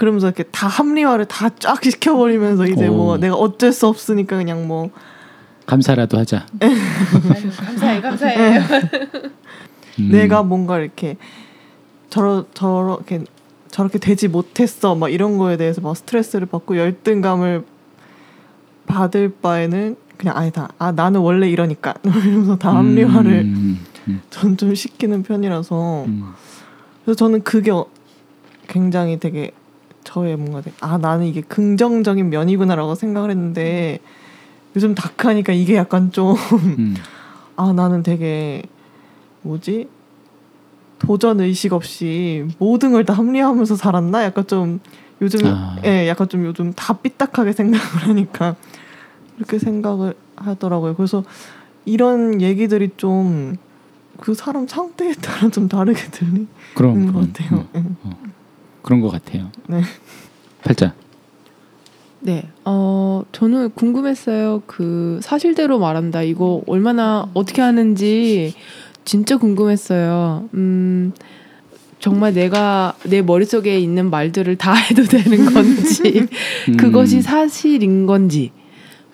그러면서 이렇게 다 합리화를 다 쫙 시켜버리면서 이제 뭐 내가 어쩔 수 없으니까 그냥 뭐 감사라도 하자. 아유, 감사해요. 내가 뭔가 이렇게 저렇게 되지 못했어 막 이런 거에 대해서 막 스트레스를 받고 열등감을 받을 바에는 그냥 아니다. 아 나는 원래 이러니까 이러면서 다 합리화를 전 좀 시키는 편이라서 그래서 저는 그게 굉장히 되게 저의 뭔가 되게 아 나는 이게 긍정적인 면이구나라고 생각을 했는데 요즘 다크하니까 이게 약간 좀 아 나는 되게 뭐지 도전 의식 없이 모든 걸 다 합리화하면서 살았나 약간 좀 요즘 약간 좀 요즘 다 삐딱하게 생각을 하니까 이렇게 생각을 하더라고요. 그래서 이런 얘기들이 좀 그 사람 상태에 따라 좀 다르게 들리는 것 같아요. 그런 것 같아요. 네. 팔자. 네. 저는 궁금했어요. 그 사실대로 말한다. 이거 얼마나 어떻게 하는지 진짜 궁금했어요. 정말 내가 내 머릿속에 있는 말들을 다 해도 되는 건지 그것이 사실인 건지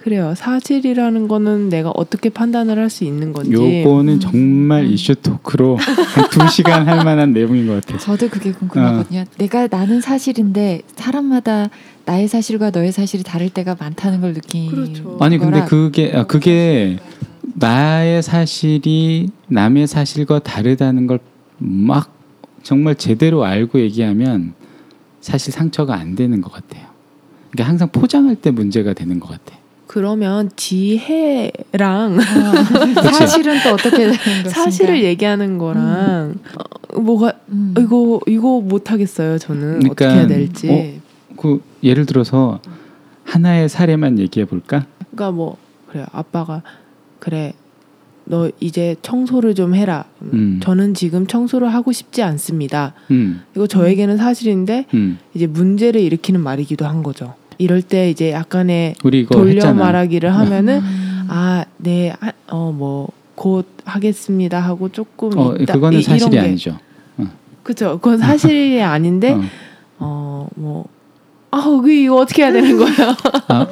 그래요. 사실이라는 거는 내가 어떻게 판단을 할 수 있는 건지. 요거는 정말 이슈 토크로 한 2시간 할 만한 내용인 것 같아요. 저도 그게 궁금하거든요. 내가 나는 사실인데 사람마다 나의 사실과 너의 사실이 다를 때가 많다는 걸 느끼는 그렇죠. 아니 근데 그게 나의 사실이 남의 사실과 다르다는 걸 막 정말 제대로 알고 얘기하면 사실 상처가 안 되는 것 같아요. 그러니까 항상 포장할 때 문제가 되는 것 같아요. 그러면 지혜랑 사실은 또 어떻게 사실을 얘기하는 거랑 뭐가 이거 못 하겠어요. 저는 그러니까, 어떻게 해야 될지. 그 예를 들어서 하나의 사례만 얘기해 볼까? 그러니까 뭐 그래 아빠가 그래 너 이제 청소를 좀 해라. 저는 지금 청소를 하고 싶지 않습니다. 이거 저에게는 사실인데 이제 문제를 일으키는 말이기도 한 거죠. 이럴 때 이제 약간의 돌려 했잖아. 말하기를 하면은 아, 네, 뭐 곧 하겠습니다 하고 조금 있다. 그거는 사실이 아니죠. 그렇죠. 그건 사실이 아닌데 뭐 이거 어떻게 해야 되는 거예요?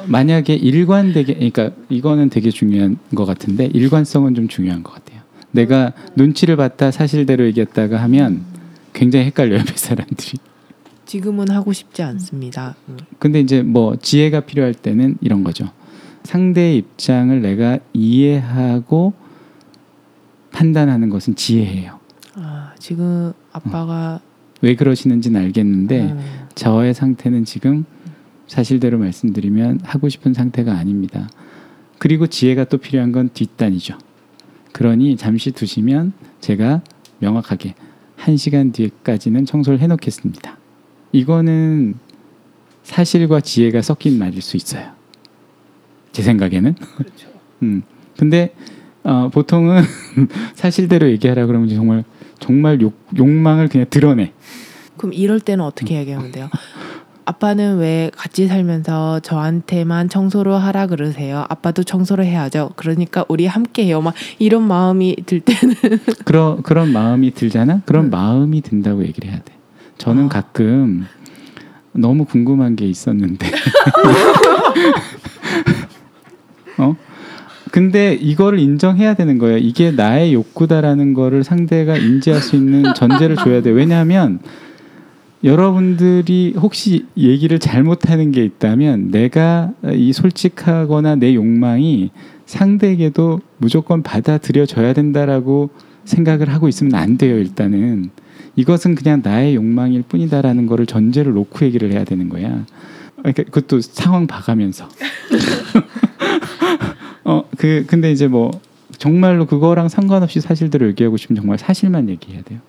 만약에 일관되게 그러니까 이거는 되게 중요한 것 같은데 일관성은 좀 중요한 것 같아요. 내가 눈치를 봤다 사실대로 얘기했다가 하면 굉장히 헷갈려요, 옆에 사람들이. 지금은 하고 싶지 않습니다. 근데 이제 뭐 지혜가 필요할 때는 이런 거죠. 상대의 입장을 내가 이해하고 판단하는 것은 지혜예요. 아, 지금 아빠가 왜 그러시는지는 알겠는데 저의 상태는 지금 사실대로 말씀드리면 하고 싶은 상태가 아닙니다. 그리고 지혜가 또 필요한 건 뒷단이죠. 그러니 잠시 두시면 제가 명확하게 1시간 뒤에까지는 청소를 해놓겠습니다. 이거는 사실과 지혜가 섞인 말일 수 있어요. 제 생각에는. 그렇죠. 근데 보통은 사실대로 얘기하라 그러면 정말 욕망을 그냥 드러내. 그럼 이럴 때는 어떻게 얘기하면 돼요? 아빠는 왜 같이 살면서 저한테만 청소를 하라 그러세요? 아빠도 청소를 해야죠. 그러니까 우리 함께 해요. 막 이런 마음이 들 때는. 그런 마음이 들잖아. 그런 마음이 든다고 얘기를 해야 돼. 저는 가끔 너무 궁금한 게 있었는데 근데 이거를 인정해야 되는 거예요. 이게 나의 욕구다라는 거를 상대가 인지할 수 있는 전제를 줘야 돼요. 왜냐하면 여러분들이 혹시 얘기를 잘못하는 게 있다면 내가 이 솔직하거나 내 욕망이 상대에게도 무조건 받아들여져야 된다라고 생각을 하고 있으면 안 돼요. 일단은 이것은 그냥 나의 욕망일 뿐이다라는 거를 전제를 놓고 얘기를 해야 되는 거야. 그러니까 그것도 상황 봐가면서. 근데 이제 뭐 정말로 그거랑 상관없이 사실대로 얘기하고 싶으면 정말 사실만 얘기해야 돼요.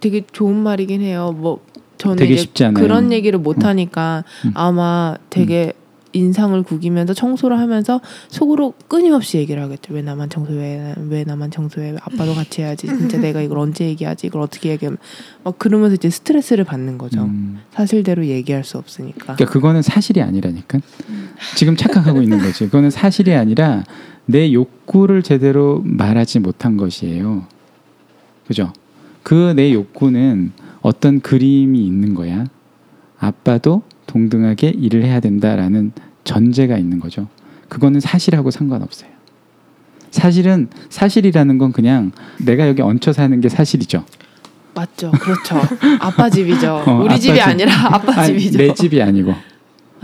되게 좋은 말이긴 해요. 뭐 저는 되게 쉽지 않아요. 그런 얘기를 못 하니까 아마 되게 인상을 구기면서 청소를 하면서 속으로 끊임없이 얘기를 하겠죠. 왜 나만 청소해? 왜 나만 청소해? 아빠도 같이 해야지. 진짜 내가 이걸 언제 얘기하지? 이걸 어떻게 얘기하면 막 그러면서 이제 스트레스를 받는 거죠. 사실대로 얘기할 수 없으니까. 그러니까 그거는 사실이 아니라니까. 지금 착각하고 있는 거지. 그거는 사실이 아니라 내 욕구를 제대로 말하지 못한 것이에요. 그죠? 그 내 욕구는 어떤 그림이 있는 거야. 아빠도 동등하게 일을 해야 된다라는 전제가 있는 거죠. 그거는 사실하고 상관없어요. 사실은 사실이라는 건 그냥 내가 여기 얹혀 사는 게 사실이죠. 맞죠. 그렇죠. 아빠 집이죠. 우리 집이 아니라 아빠 집이죠. 내 집이 아니고.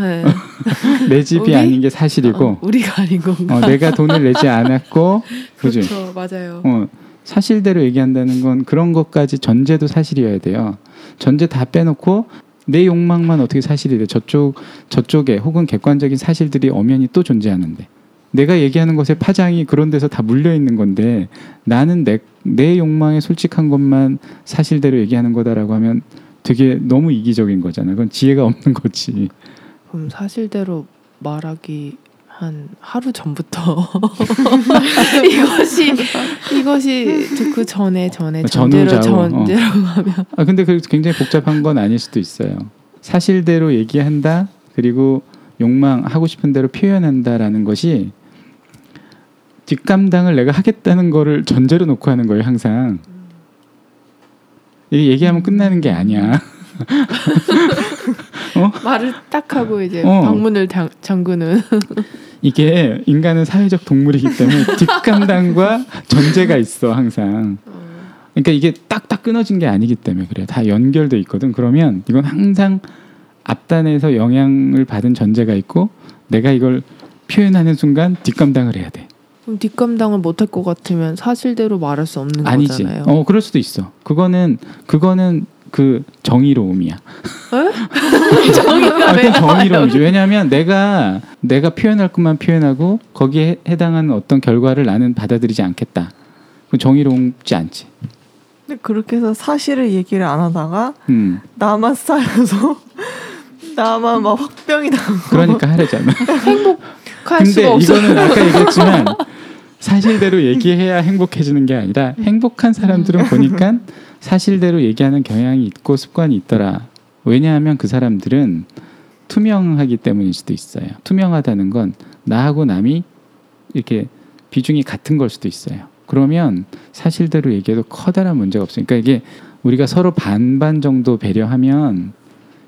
네. 내 집이 아닌 게 사실이고. 우리가 아닌 건가. 내가 돈을 내지 않았고. 그렇죠. 맞아요. 사실대로 얘기한다는 건 그런 것까지 전제도 사실이어야 돼요. 전제 다 빼놓고 내 욕망만 어떻게 사실이 돼? 저쪽에 혹은 객관적인 사실들이 엄연히 또 존재하는데 내가 얘기하는 것의 파장이 그런 데서 다 물려 있는 건데 나는 내 욕망에 솔직한 것만 사실대로 얘기하는 거다라고 하면 되게 너무 이기적인 거잖아. 그건 지혜가 없는 거지. 그럼 사실대로 말하기 한 하루 전부터 이것이 그 전에 전제로 하면 근데 그 굉장히 복잡한 건 아닐 수도 있어요. 사실대로 얘기한다. 그리고 욕망하고 싶은 대로 표현한다라는 것이 뒷감당을 내가 하겠다는 거를 전제로 놓고 하는 거예요. 항상 이게 얘기하면 끝나는 게 아니야. 말을 딱 하고 이제 방문을 잠그는. 이게 인간은 사회적 동물이기 때문에 뒷감당과 전제가 있어 항상. 그러니까 이게 딱딱 끊어진 게 아니기 때문에 그래. 다 연결돼 있거든. 그러면 이건 항상 앞단에서 영향을 받은 전제가 있고 내가 이걸 표현하는 순간 뒷감당을 해야 돼. 그럼 뒷감당을 못할 것 같으면 사실대로 말할 수 없는 아니지. 거잖아요. 그럴 수도 있어. 그거는 그 정의로움이야. 정의로움이지. 왜냐하면 내가 표현할 것만 표현하고 거기에 해당하는 어떤 결과를 나는 받아들이지 않겠다. 그 정의롭지 않지. 근데 그렇게 해서 사실을 얘기를 안 하다가 나만 쌓여서 나만 막 확병이 나고. 그러니까 하려잖아. 행복할 수가 없어. 근데 이거는 아까 얘기했지만 사실대로 얘기해야 행복해지는 게 아니라 행복한 사람들은 보니까 사실대로 얘기하는 경향이 있고 습관이 있더라. 왜냐하면 그 사람들은 투명하기 때문일 수도 있어요. 투명하다는 건 나하고 남이 이렇게 비중이 같은 걸 수도 있어요. 그러면 사실대로 얘기해도 커다란 문제가 없으니까 이게 우리가 서로 반반 정도 배려하면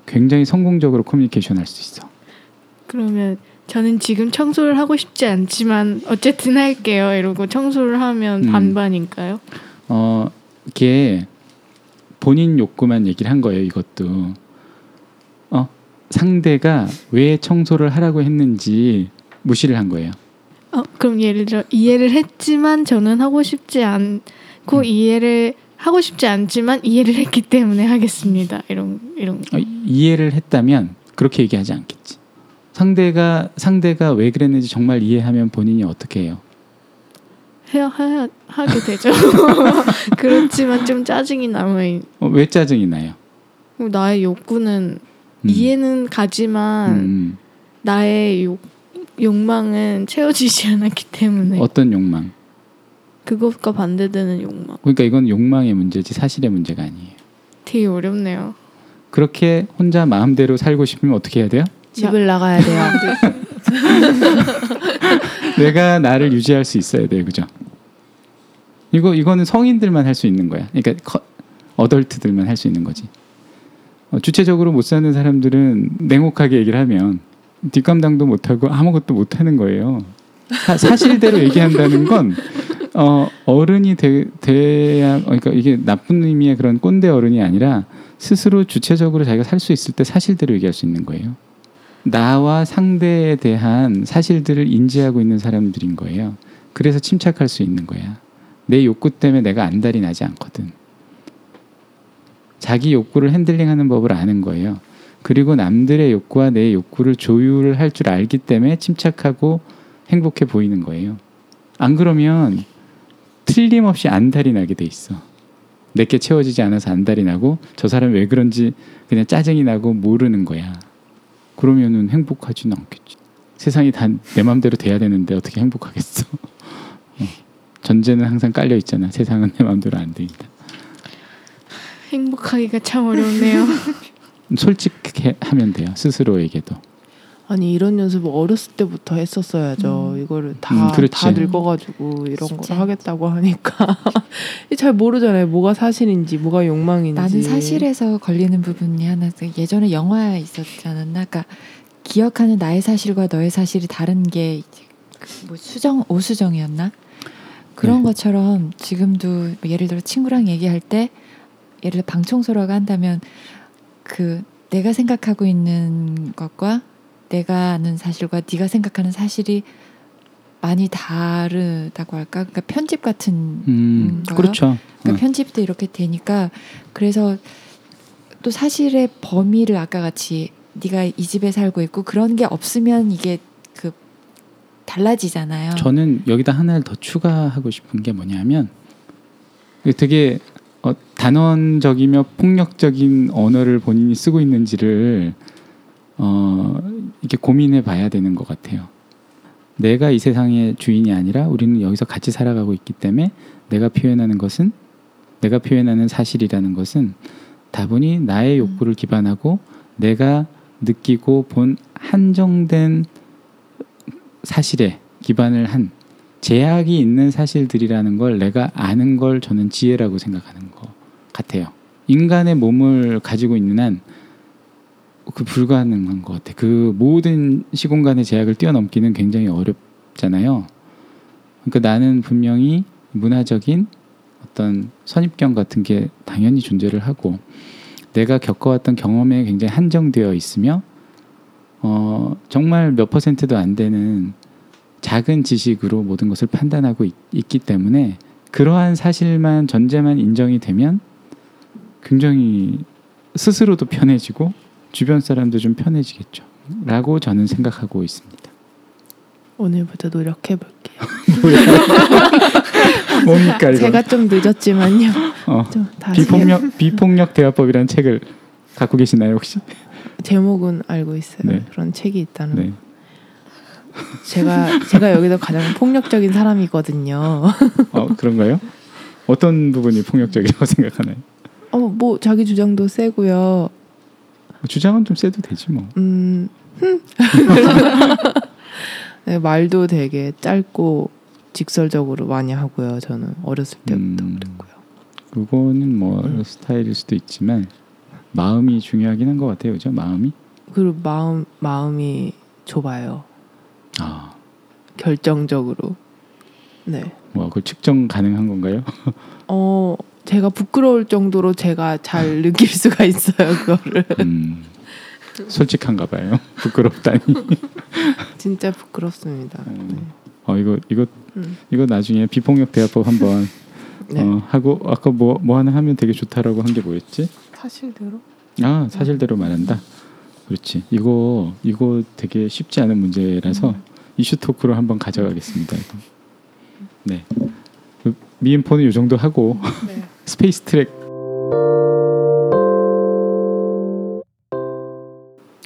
굉장히 성공적으로 커뮤니케이션 할 수 있어. 그러면 저는 지금 청소를 하고 싶지 않지만 어쨌든 할게요. 이러고 청소를 하면 반반인가요? 이게 본인 욕구만 얘기를 한 거예요. 이것도 상대가 왜 청소를 하라고 했는지 무시를 한 거예요. 그럼 예를 들어 이해를 했지만 저는 하고 싶지 않고 이해를 하고 싶지 않지만 이해를 했기 때문에 하겠습니다. 이런 이해를 했다면 그렇게 얘기하지 않겠지. 상대가 왜 그랬는지 정말 이해하면 본인이 어떻게 해요? 하게 되죠. 그렇지만 좀 짜증이 남아요. 왜 짜증이 나요? 나의 욕구는 이해는 가지만 나의 욕망은 채워지지 않았기 때문에. 어떤 욕망? 그것과 반대되는 욕망. 그러니까 이건 욕망의 문제지 사실의 문제가 아니에요. 되게 어렵네요. 그렇게 혼자 마음대로 살고 싶으면 어떻게 해야 돼요? 집을 나가야 돼요. 내가 나를 유지할 수 있어야 돼요. 그죠? 이거는 성인들만 할 수 있는 거야. 그러니까 어덜트들만 할 수 있는 거지. 주체적으로 못 사는 사람들은 냉혹하게 얘기를 하면 뒷감당도 못하고 아무것도 못하는 거예요. 사실대로 얘기한다는 건 어른이 돼야. 그러니까 이게 나쁜 의미의 그런 꼰대 어른이 아니라 스스로 주체적으로 자기가 살 수 있을 때 사실대로 얘기할 수 있는 거예요. 나와 상대에 대한 사실들을 인지하고 있는 사람들인 거예요. 그래서 침착할 수 있는 거야. 내 욕구 때문에 내가 안달이 나지 않거든. 자기 욕구를 핸들링하는 법을 아는 거예요. 그리고 남들의 욕구와 내 욕구를 조율할 줄 알기 때문에 침착하고 행복해 보이는 거예요. 안 그러면 틀림없이 안달이 나게 돼 있어. 내게 채워지지 않아서 안달이 나고 저 사람 왜 그런지 그냥 짜증이 나고 모르는 거야. 그러면은 행복하지는 않겠지. 세상이 다 내 마음대로 돼야 되는데 어떻게 행복하겠어? 전제는 항상 깔려 있잖아. 세상은 내 마음대로 안 되니까. 행복하기가 참 어렵네요. 솔직하면 돼요. 스스로에게도. 아니 이런 연습을 어렸을 때부터 했었어야죠. 이거를 다 늙어가지고 이런 진짜. 걸 하겠다고 하니까 잘 모르잖아요. 뭐가 사실인지 뭐가 욕망인지. 나는 사실에서 걸리는 부분이 하나 예전에 영화에 있었지 않았나. 그러니까 기억하는 나의 사실과 너의 사실이 다른 게 뭐 수정 오수정이었나 그런 네. 것처럼 지금도 뭐 예를 들어 친구랑 얘기할 때 예를 들어 방 청소라고 한다면 그 내가 생각하고 있는 것과 내가 아는 사실과 네가 생각하는 사실이 많이 다르다고 할까? 그러니까 편집 같은 거요. 그렇죠. 그러니까 편집도 이렇게 되니까 그래서 또 사실의 범위를 아까 같이 네가 이 집에 살고 있고 그런 게 없으면 이게 그 달라지잖아요. 저는 여기다 하나를 더 추가하고 싶은 게 뭐냐면 되게 단언적이며 폭력적인 언어를 본인이 쓰고 있는지를 이렇게 고민해 봐야 되는 것 같아요. 내가 이 세상의 주인이 아니라 우리는 여기서 같이 살아가고 있기 때문에 내가 표현하는 사실이라는 것은 다분히 나의 욕구를 기반하고 내가 느끼고 본 한정된 사실에 기반을 한 제약이 있는 사실들이라는 걸 내가 아는 걸 저는 지혜라고 생각하는 것 같아요. 인간의 몸을 가지고 있는 한 그 불가능한 것 같아요. 그 모든 시공간의 제약을 뛰어넘기는 굉장히 어렵잖아요. 그러니까 나는 분명히 문화적인 어떤 선입견 같은 게 당연히 존재를 하고 내가 겪어왔던 경험에 굉장히 한정되어 있으며 정말 몇 퍼센트도 안 되는 작은 지식으로 모든 것을 판단하고 있기 때문에 그러한 사실만 전제만 인정이 되면 굉장히 스스로도 편해지고 주변 사람도 좀 편해지겠죠 라고 저는 생각하고 있습니다. 오늘부터 노력해볼게요. 뭡니까 이거. 제가 좀 늦었지만요. 좀 비폭력 대화법이라는 책을 갖고 계시나요 혹시? 제목은 알고 있어요. 네. 그런 책이 있다는 네. 제가 여기서 가장 폭력적인 사람이거든요. 그런가요? 어떤 부분이 폭력적이라고 생각하나요? 뭐 자기 주장도 세고요. 주장은 좀 세도 되지 뭐. 네, 말도 되게 짧고 직설적으로 많이 하고요. 저는 어렸을 때부터 그랬고요. 그거는 뭐 스타일일 수도 있지만 마음이 중요하긴 한 것 같아요, 그죠? 마음이. 그리고 마음이 좁아요. 아. 결정적으로. 네. 와, 그걸 측정 가능한 건가요? 제가 부끄러울 정도로 제가 잘 느낄 수가 있어요, 그거를. 솔직한가 봐요. 부끄럽다니. 진짜 부끄럽습니다. 네. 이거 나중에 비폭력 대화법 한번 네. 하고 아까 뭐 하나 하면 되게 좋다라고 한 게 뭐였지? 사실대로. 아, 사실대로 말한다. 그렇지. 이거 되게 쉽지 않은 문제라서 이슈 토크로 한번 가져가겠습니다. 이거. 네. 미인포는 이 정도 하고 네. 스페이스 트랙.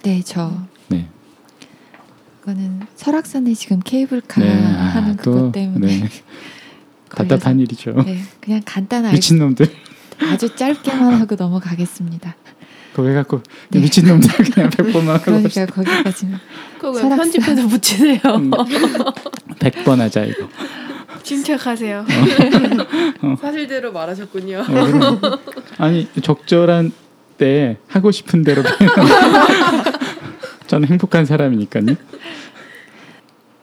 네, 저. 네. 이거는 설악산에 지금 케이블카 네, 하는 그것 때문에 네. 답답한 일이죠. 네, 그냥 간단하게 미친놈들. 아주 짧게만 하고 넘어가겠습니다. 거기 갖고 네. 미친놈들 그냥 100번만 하고 그러니까 거기까지는 편집해서 붙이세요. 100번 하자 이거. 침착하세요. 사실대로 말하셨군요. 아니 적절한 때 하고 싶은 대로 저는 행복한 사람이니까요.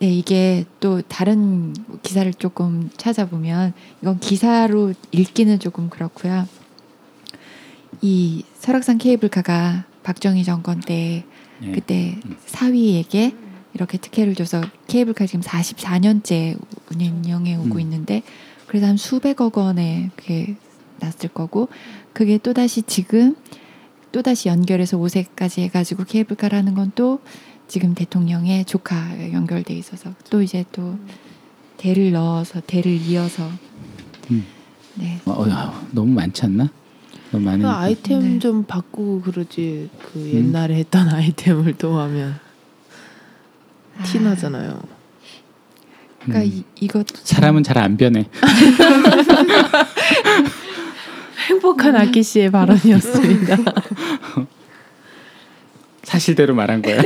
네, 이게 또 다른 기사를 조금 찾아보면 이건 기사로 읽기는 조금 그렇고요. 이 설악산 케이블카가 박정희 정권 때 네. 그때 사위에게 이렇게 특혜를 줘서 케이블카 지금 44년째 운영해 오고 있는데 그래서 한 수백억 원에 그게 났을 거고, 그게 또다시 지금 또다시 연결해서 5세까지 해가지고 케이블카라는 건 또 지금 대통령의 조카 연결돼 있어서 또 이제 또 대를 넣어서 대를 이어서 네. 너무 많지 않나? 너무 많은 그 아이템 네. 좀 바꾸고 그러지. 그 옛날에 했던 아이템을 또 하면 티 나잖아요. 그러니까 이것 사람은 잘 안 변해. 행복한 아키 씨의 발언이었습니다. 사실대로 말한 거야.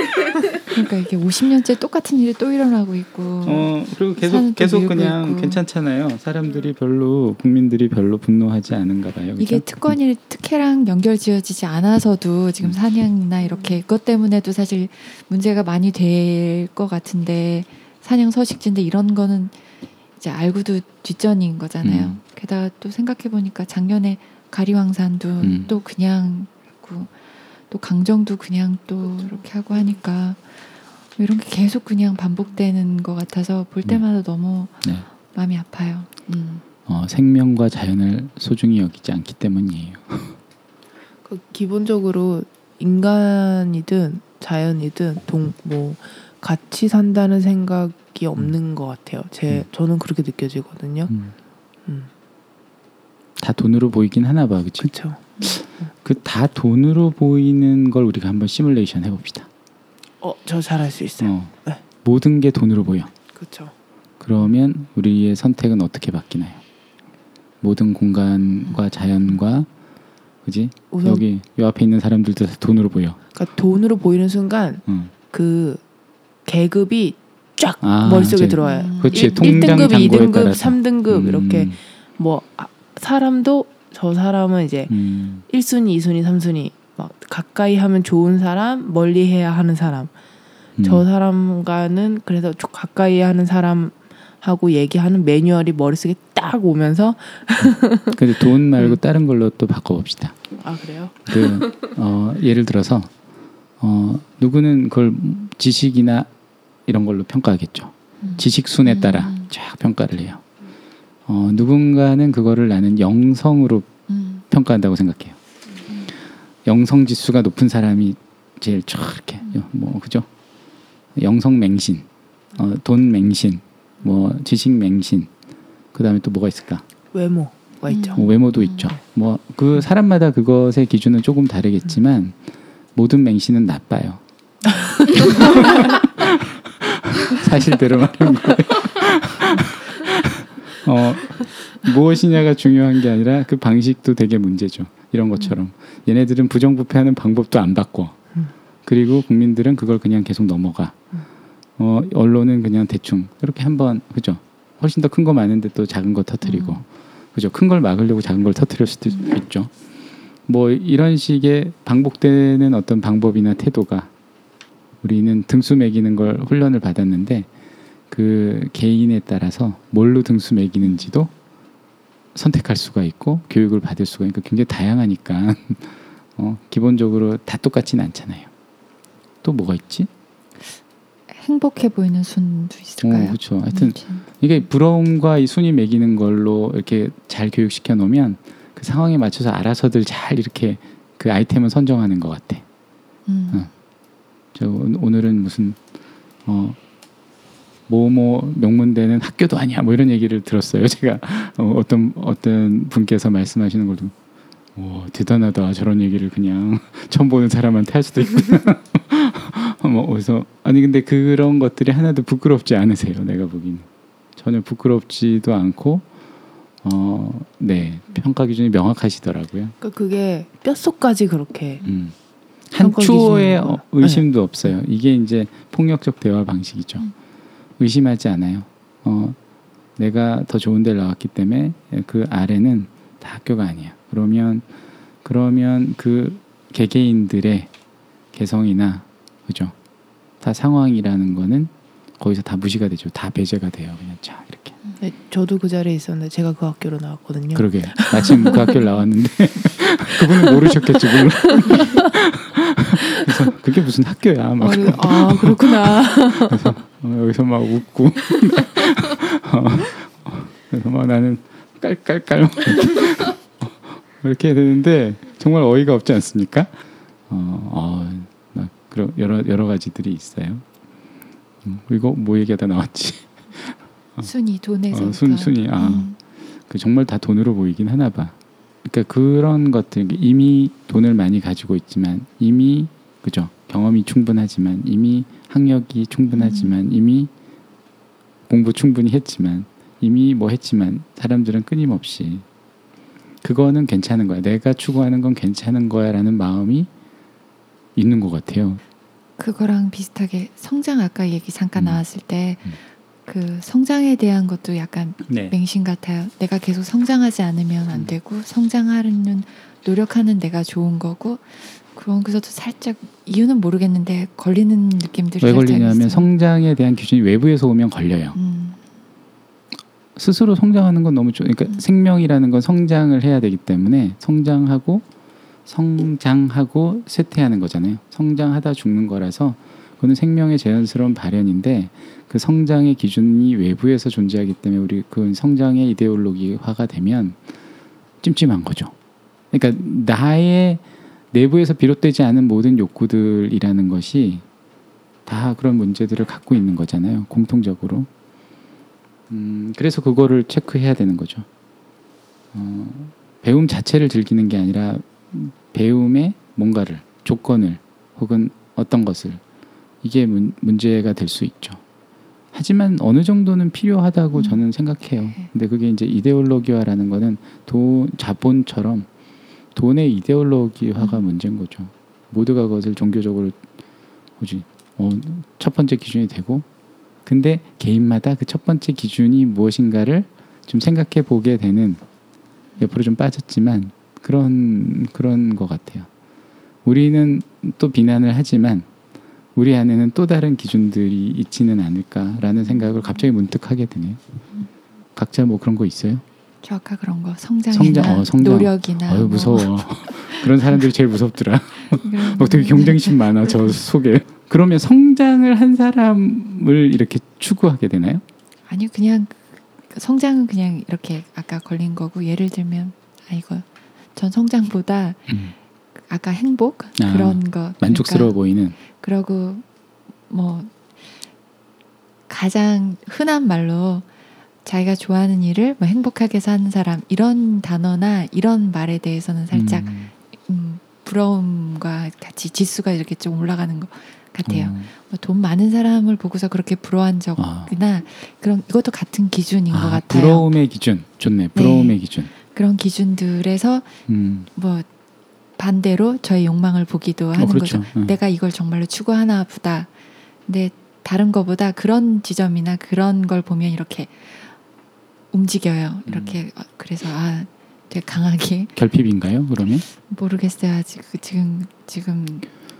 그러니까 이게 50년째 똑같은 일이 또 일어나고 있고. 그리고 계속 그냥 있고. 괜찮잖아요. 사람들이 별로 국민들이 별로 분노하지 않은가 봐요. 그렇죠? 이게 특권이 특혜랑 연결지어지지 않아서도 지금 사냥이나 이렇게 그것 때문에도 사실 문제가 많이 될 것 같은데, 사냥 서식지인데 이런 거는 이제 알고도 뒷전인 거잖아요. 게다가 또 생각해 보니까 작년에 가리왕산도 또 그냥 했고, 또 강정도 그냥 또 그렇죠. 이렇게 하고 하니까 이런 게 계속 그냥 반복되는 것 같아서 볼 때마다 너무 네. 마음이 아파요. 생명과 자연을 소중히 여기지 않기 때문이에요. 그 기본적으로 인간이든 자연이든 뭐 같이 산다는 생각이 없는 것 같아요. 저는 그렇게 느껴지거든요. 다 돈으로 보이긴 하나 봐, 그치? 그렇죠. 그 다 돈으로 보이는 걸 우리가 한번 시뮬레이션 해봅시다. 저 잘할 수 있어요. 네. 모든 게 돈으로 보여. 그렇죠. 그러면 우리의 선택은 어떻게 바뀌나요? 모든 공간과 자연과, 그지? 여기 요 앞에 있는 사람들도 다 돈으로 보여. 그러니까 돈으로 보이는 순간 그 계급이 쫙 머릿속에 들어와요. 그렇지. 1등급, 2등급, 따라서. 3등급 이렇게 뭐. 사람도 저 사람은 이제 1순위, 2순위, 3순위 막 가까이 하면 좋은 사람, 멀리 해야 하는 사람. 저 사람과는 그래서 좀 가까이 하는 사람하고 얘기하는 매뉴얼이 머릿속에 딱 오면서 근데 돈 말고 다른 걸로 또 바꿔봅시다. 아, 그래요? 예를 들어서 누구는 그걸 지식이나 이런 걸로 평가하겠죠. 지식순에 따라 쫙 평가를 해요. 누군가는 그거를 나는 영성으로 평가한다고 생각해요. 영성 지수가 높은 사람이 제일 쫙게 뭐 그죠? 영성 맹신, 돈 맹신, 뭐 지식 맹신. 그 다음에 또 뭐가 있을까? 외모가 있죠. 외모도 있죠. 뭐 그 사람마다 그것의 기준은 조금 다르겠지만 모든 맹신은 나빠요. 사실대로 말하는 거예요. 무엇이냐가 중요한 게 아니라 그 방식도 되게 문제죠. 이런 것처럼 얘네들은 부정부패하는 방법도 안 바꿔. 그리고 국민들은 그걸 그냥 계속 넘어가. 언론은 그냥 대충 이렇게 한번, 그죠? 훨씬 더 큰 거 많은데 또 작은 거 터뜨리고, 그죠? 큰 걸 막으려고 작은 걸 터뜨릴 수도 있죠. 뭐 이런 식의 반복되는 어떤 방법이나 태도가, 우리는 등수 매기는 걸 훈련을 받았는데 그 개인에 따라서 뭘로 등수 매기는지도 선택할 수가 있고 교육을 받을 수가 있고 굉장히 다양하니까 기본적으로 다 똑같지는 않잖아요. 또 뭐가 있지? 행복해 보이는 순도 있을까요? 그렇죠. 하여튼 이게 부러움과 이 순위 매기는 걸로 이렇게 잘 교육시켜 놓으면 그 상황에 맞춰서 알아서들 잘 이렇게 그 아이템을 선정하는 것 같아. 저 오늘은 무슨 명문대는 학교도 아니야 뭐 이런 얘기를 들었어요. 제가 어떤 분께서 말씀하시는 걸도 대단하다, 저런 얘기를 그냥 처음 보는 사람한테 할 수도 있구나. 그래서 아니 근데 그런 것들이 하나도 부끄럽지 않으세요? 내가 보기에는 전혀 부끄럽지도 않고 네 평가 기준이 명확하시더라고요. 그러니까 그게 뼛속까지 그렇게 한 초의 의심도 없어요. 이게 이제 폭력적 대화 방식이죠. 의심하지 않아요. 내가 더 좋은 데를 나왔기 때문에 그 아래는 다 학교가 아니야. 그러면 그 개개인들의 개성이나 그죠? 다 상황이라는 거는 거기서 다 무시가 되죠. 다 배제가 돼요. 그냥 자 이렇게. 네, 저도 그 자리에 있었는데 제가 그 학교로 나왔거든요. 그러게 마침 그 학교를 나왔는데 그분은 모르셨겠지 물론. 그래서 그게 무슨 학교야 막. 아 그렇구나. 그래서 여기서 막 웃고 그래서 막 나는 깔깔깔 이렇게 해야 되는데 정말 어이가 없지 않습니까? 그런 여러 가지들이 있어요. 그리고 뭐 얘기하다 나왔지? 순위 돈에서 순위 그 정말 다 돈으로 보이긴 하나 봐. 그러니까 그런 것들 이미 돈을 많이 가지고 있지만 이미 그죠 경험이 충분하지만 이미 학력이 충분하지만 이미 공부 충분히 했지만 이미 뭐 했지만 사람들은 끊임없이 그거는 괜찮은 거야. 내가 추구하는 건 괜찮은 거야라는 마음이 있는 것 같아요. 그거랑 비슷하게 성장 아까 얘기 잠깐 나왔을 때 그 성장에 대한 것도 약간 맹신 같아요. 내가 계속 성장하지 않으면 안 되고 성장하려는 노력하는 내가 좋은 거고 그런데서도 살짝 이유는 모르겠는데 걸리는 느낌들이 왜 걸리냐면 성장에 대한 기준이 외부에서 오면 걸려요. 스스로 성장하는 건 너무 그러니까 생명이라는 건 성장을 해야 되기 때문에 성장하고 쇠퇴하는 거잖아요. 성장하다 죽는 거라서 그거는 생명의 자연스러운 발현인데 그 성장의 기준이 외부에서 존재하기 때문에 우리 그 성장의 이데올로기화가 되면 찜찜한 거죠. 그러니까 나의 내부에서 비롯되지 않은 모든 욕구들이라는 것이 다 그런 문제들을 갖고 있는 거잖아요. 공통적으로. 그래서 그거를 체크해야 되는 거죠. 배움 자체를 즐기는 게 아니라 배움의 뭔가를, 조건을 혹은 어떤 것을 이게 문제가 될 수 있죠. 하지만 어느 정도는 필요하다고 저는 생각해요. 근데 그게 이제 이데올로기화라는 거는 돈, 자본처럼 돈의 이데올로기화가 문제인 거죠. 모두가 그것을 종교적으로 뭐지? 첫 번째 기준이 되고 근데 개인마다 그 첫 번째 기준이 무엇인가를 좀 생각해 보게 되는 옆으로 좀 빠졌지만 그런 것 같아요. 우리는 또 비난을 하지만 우리 안에는 또 다른 기준들이 있지는 않을까라는 생각을 갑자기 문득 하게 되네요. 각자 뭐 그런 거 있어요? 저 아까 그런 거 성장. 노력이나 아유 무서워 뭐. 그런 사람들이 제일 무섭더라. 막 되게 경쟁심 많아 저 속에. 그러면 성장을 한 사람을 이렇게 추구하게 되나요? 아니요 그냥 성장은 그냥 이렇게 아까 걸린 거고 예를 들면 이거 전 성장보다 아까 행복 그런 거 만족스러워 그러니까, 보이는 그러고 뭐 가장 흔한 말로 자기가 좋아하는 일을 뭐 행복하게 사는 사람 이런 단어나 이런 말에 대해서는 살짝 부러움과 같이 지수가 이렇게 좀 올라가는 것 같아요. 뭐 돈 많은 사람을 보고서 그렇게 부러워한 적이나 그런 이것도 같은 기준인 것 같아요. 부러움의 기준 좋네. 부러움의 기준 그런 기준들에서 뭐 반대로 저의 욕망을 보기도 하는 거죠. 내가 이걸 정말로 추구하나 보다. 근데 다른 거보다 그런 지점이나 그런 걸 보면 이렇게 움직여요. 이렇게 그래서 되게 강하게 결핍인가요? 그러면 모르겠어요. 아직 지금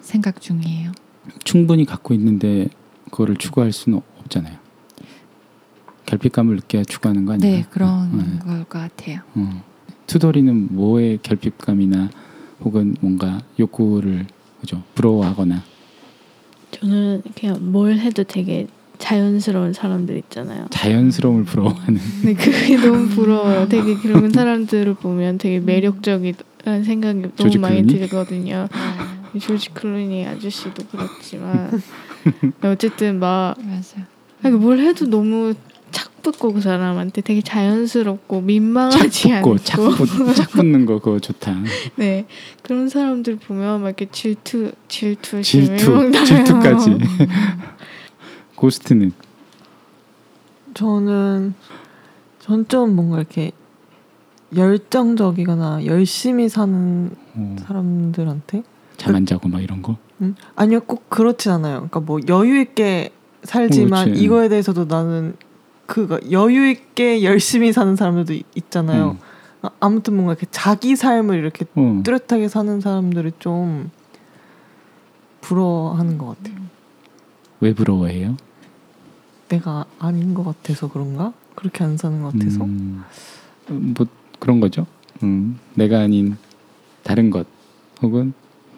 생각 중이에요. 충분히 갖고 있는데 그거를 추구할 수는 없잖아요. 결핍감을 느껴야 추구하는 거 아니에요? 네, 그런 걸 것 같아요. 투덜이는 뭐에 결핍감이나 혹은 뭔가 욕구를 그죠 부러워하거나. 저는 그냥 뭘 해도 되게 자연스러운 사람들 있잖아요. 자연스러움을 부러워하는. 네, 그게 너무 부러워요. 되게 그런 사람들을 보면 되게 매력적이라는 생각이 너무 많이 들거든요. 조지 클루니 아저씨도 그렇지만 어쨌든 막 뭘 해도 너무 착붙고 그 사람한테 되게 자연스럽고 민망하지 않고 착붙는 거 그거 좋다. 네 그런 사람들 보면 막 이렇게 질투까지. 고스트는 전 좀 뭔가 이렇게 열정적이거나 열심히 사는 사람들한테 잠 안 자고 막 이런 거? 아니요 꼭 그렇지 않아요. 그러니까 뭐 여유 있게 살지만 그렇지. 이거에 대해서도 나는 그거 여유 있게 열심히 사는 사람들도 있잖아요. 아무튼 뭔가 이렇게 자기 삶을 이렇게 뚜렷하게 사는 사람들을 좀 부러워하는 것 같아요. 왜 부러워해요? 내가 아닌 것 같아서 그런가? 그렇게 안 사는 것 같아서 뭐 그런 거죠. 내가 아닌 다른 것 혹은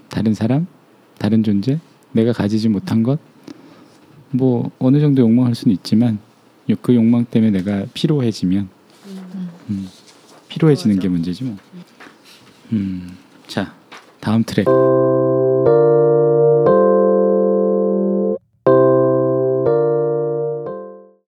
다른 사람, 다른 존재, 내가 가지지 못한 것, 뭐 어느 정도 욕망할 수는 있지만 그 욕망 때문에 내가 피로해지면 필요해지는 게 문제지 뭐. 자, 다음 트랙.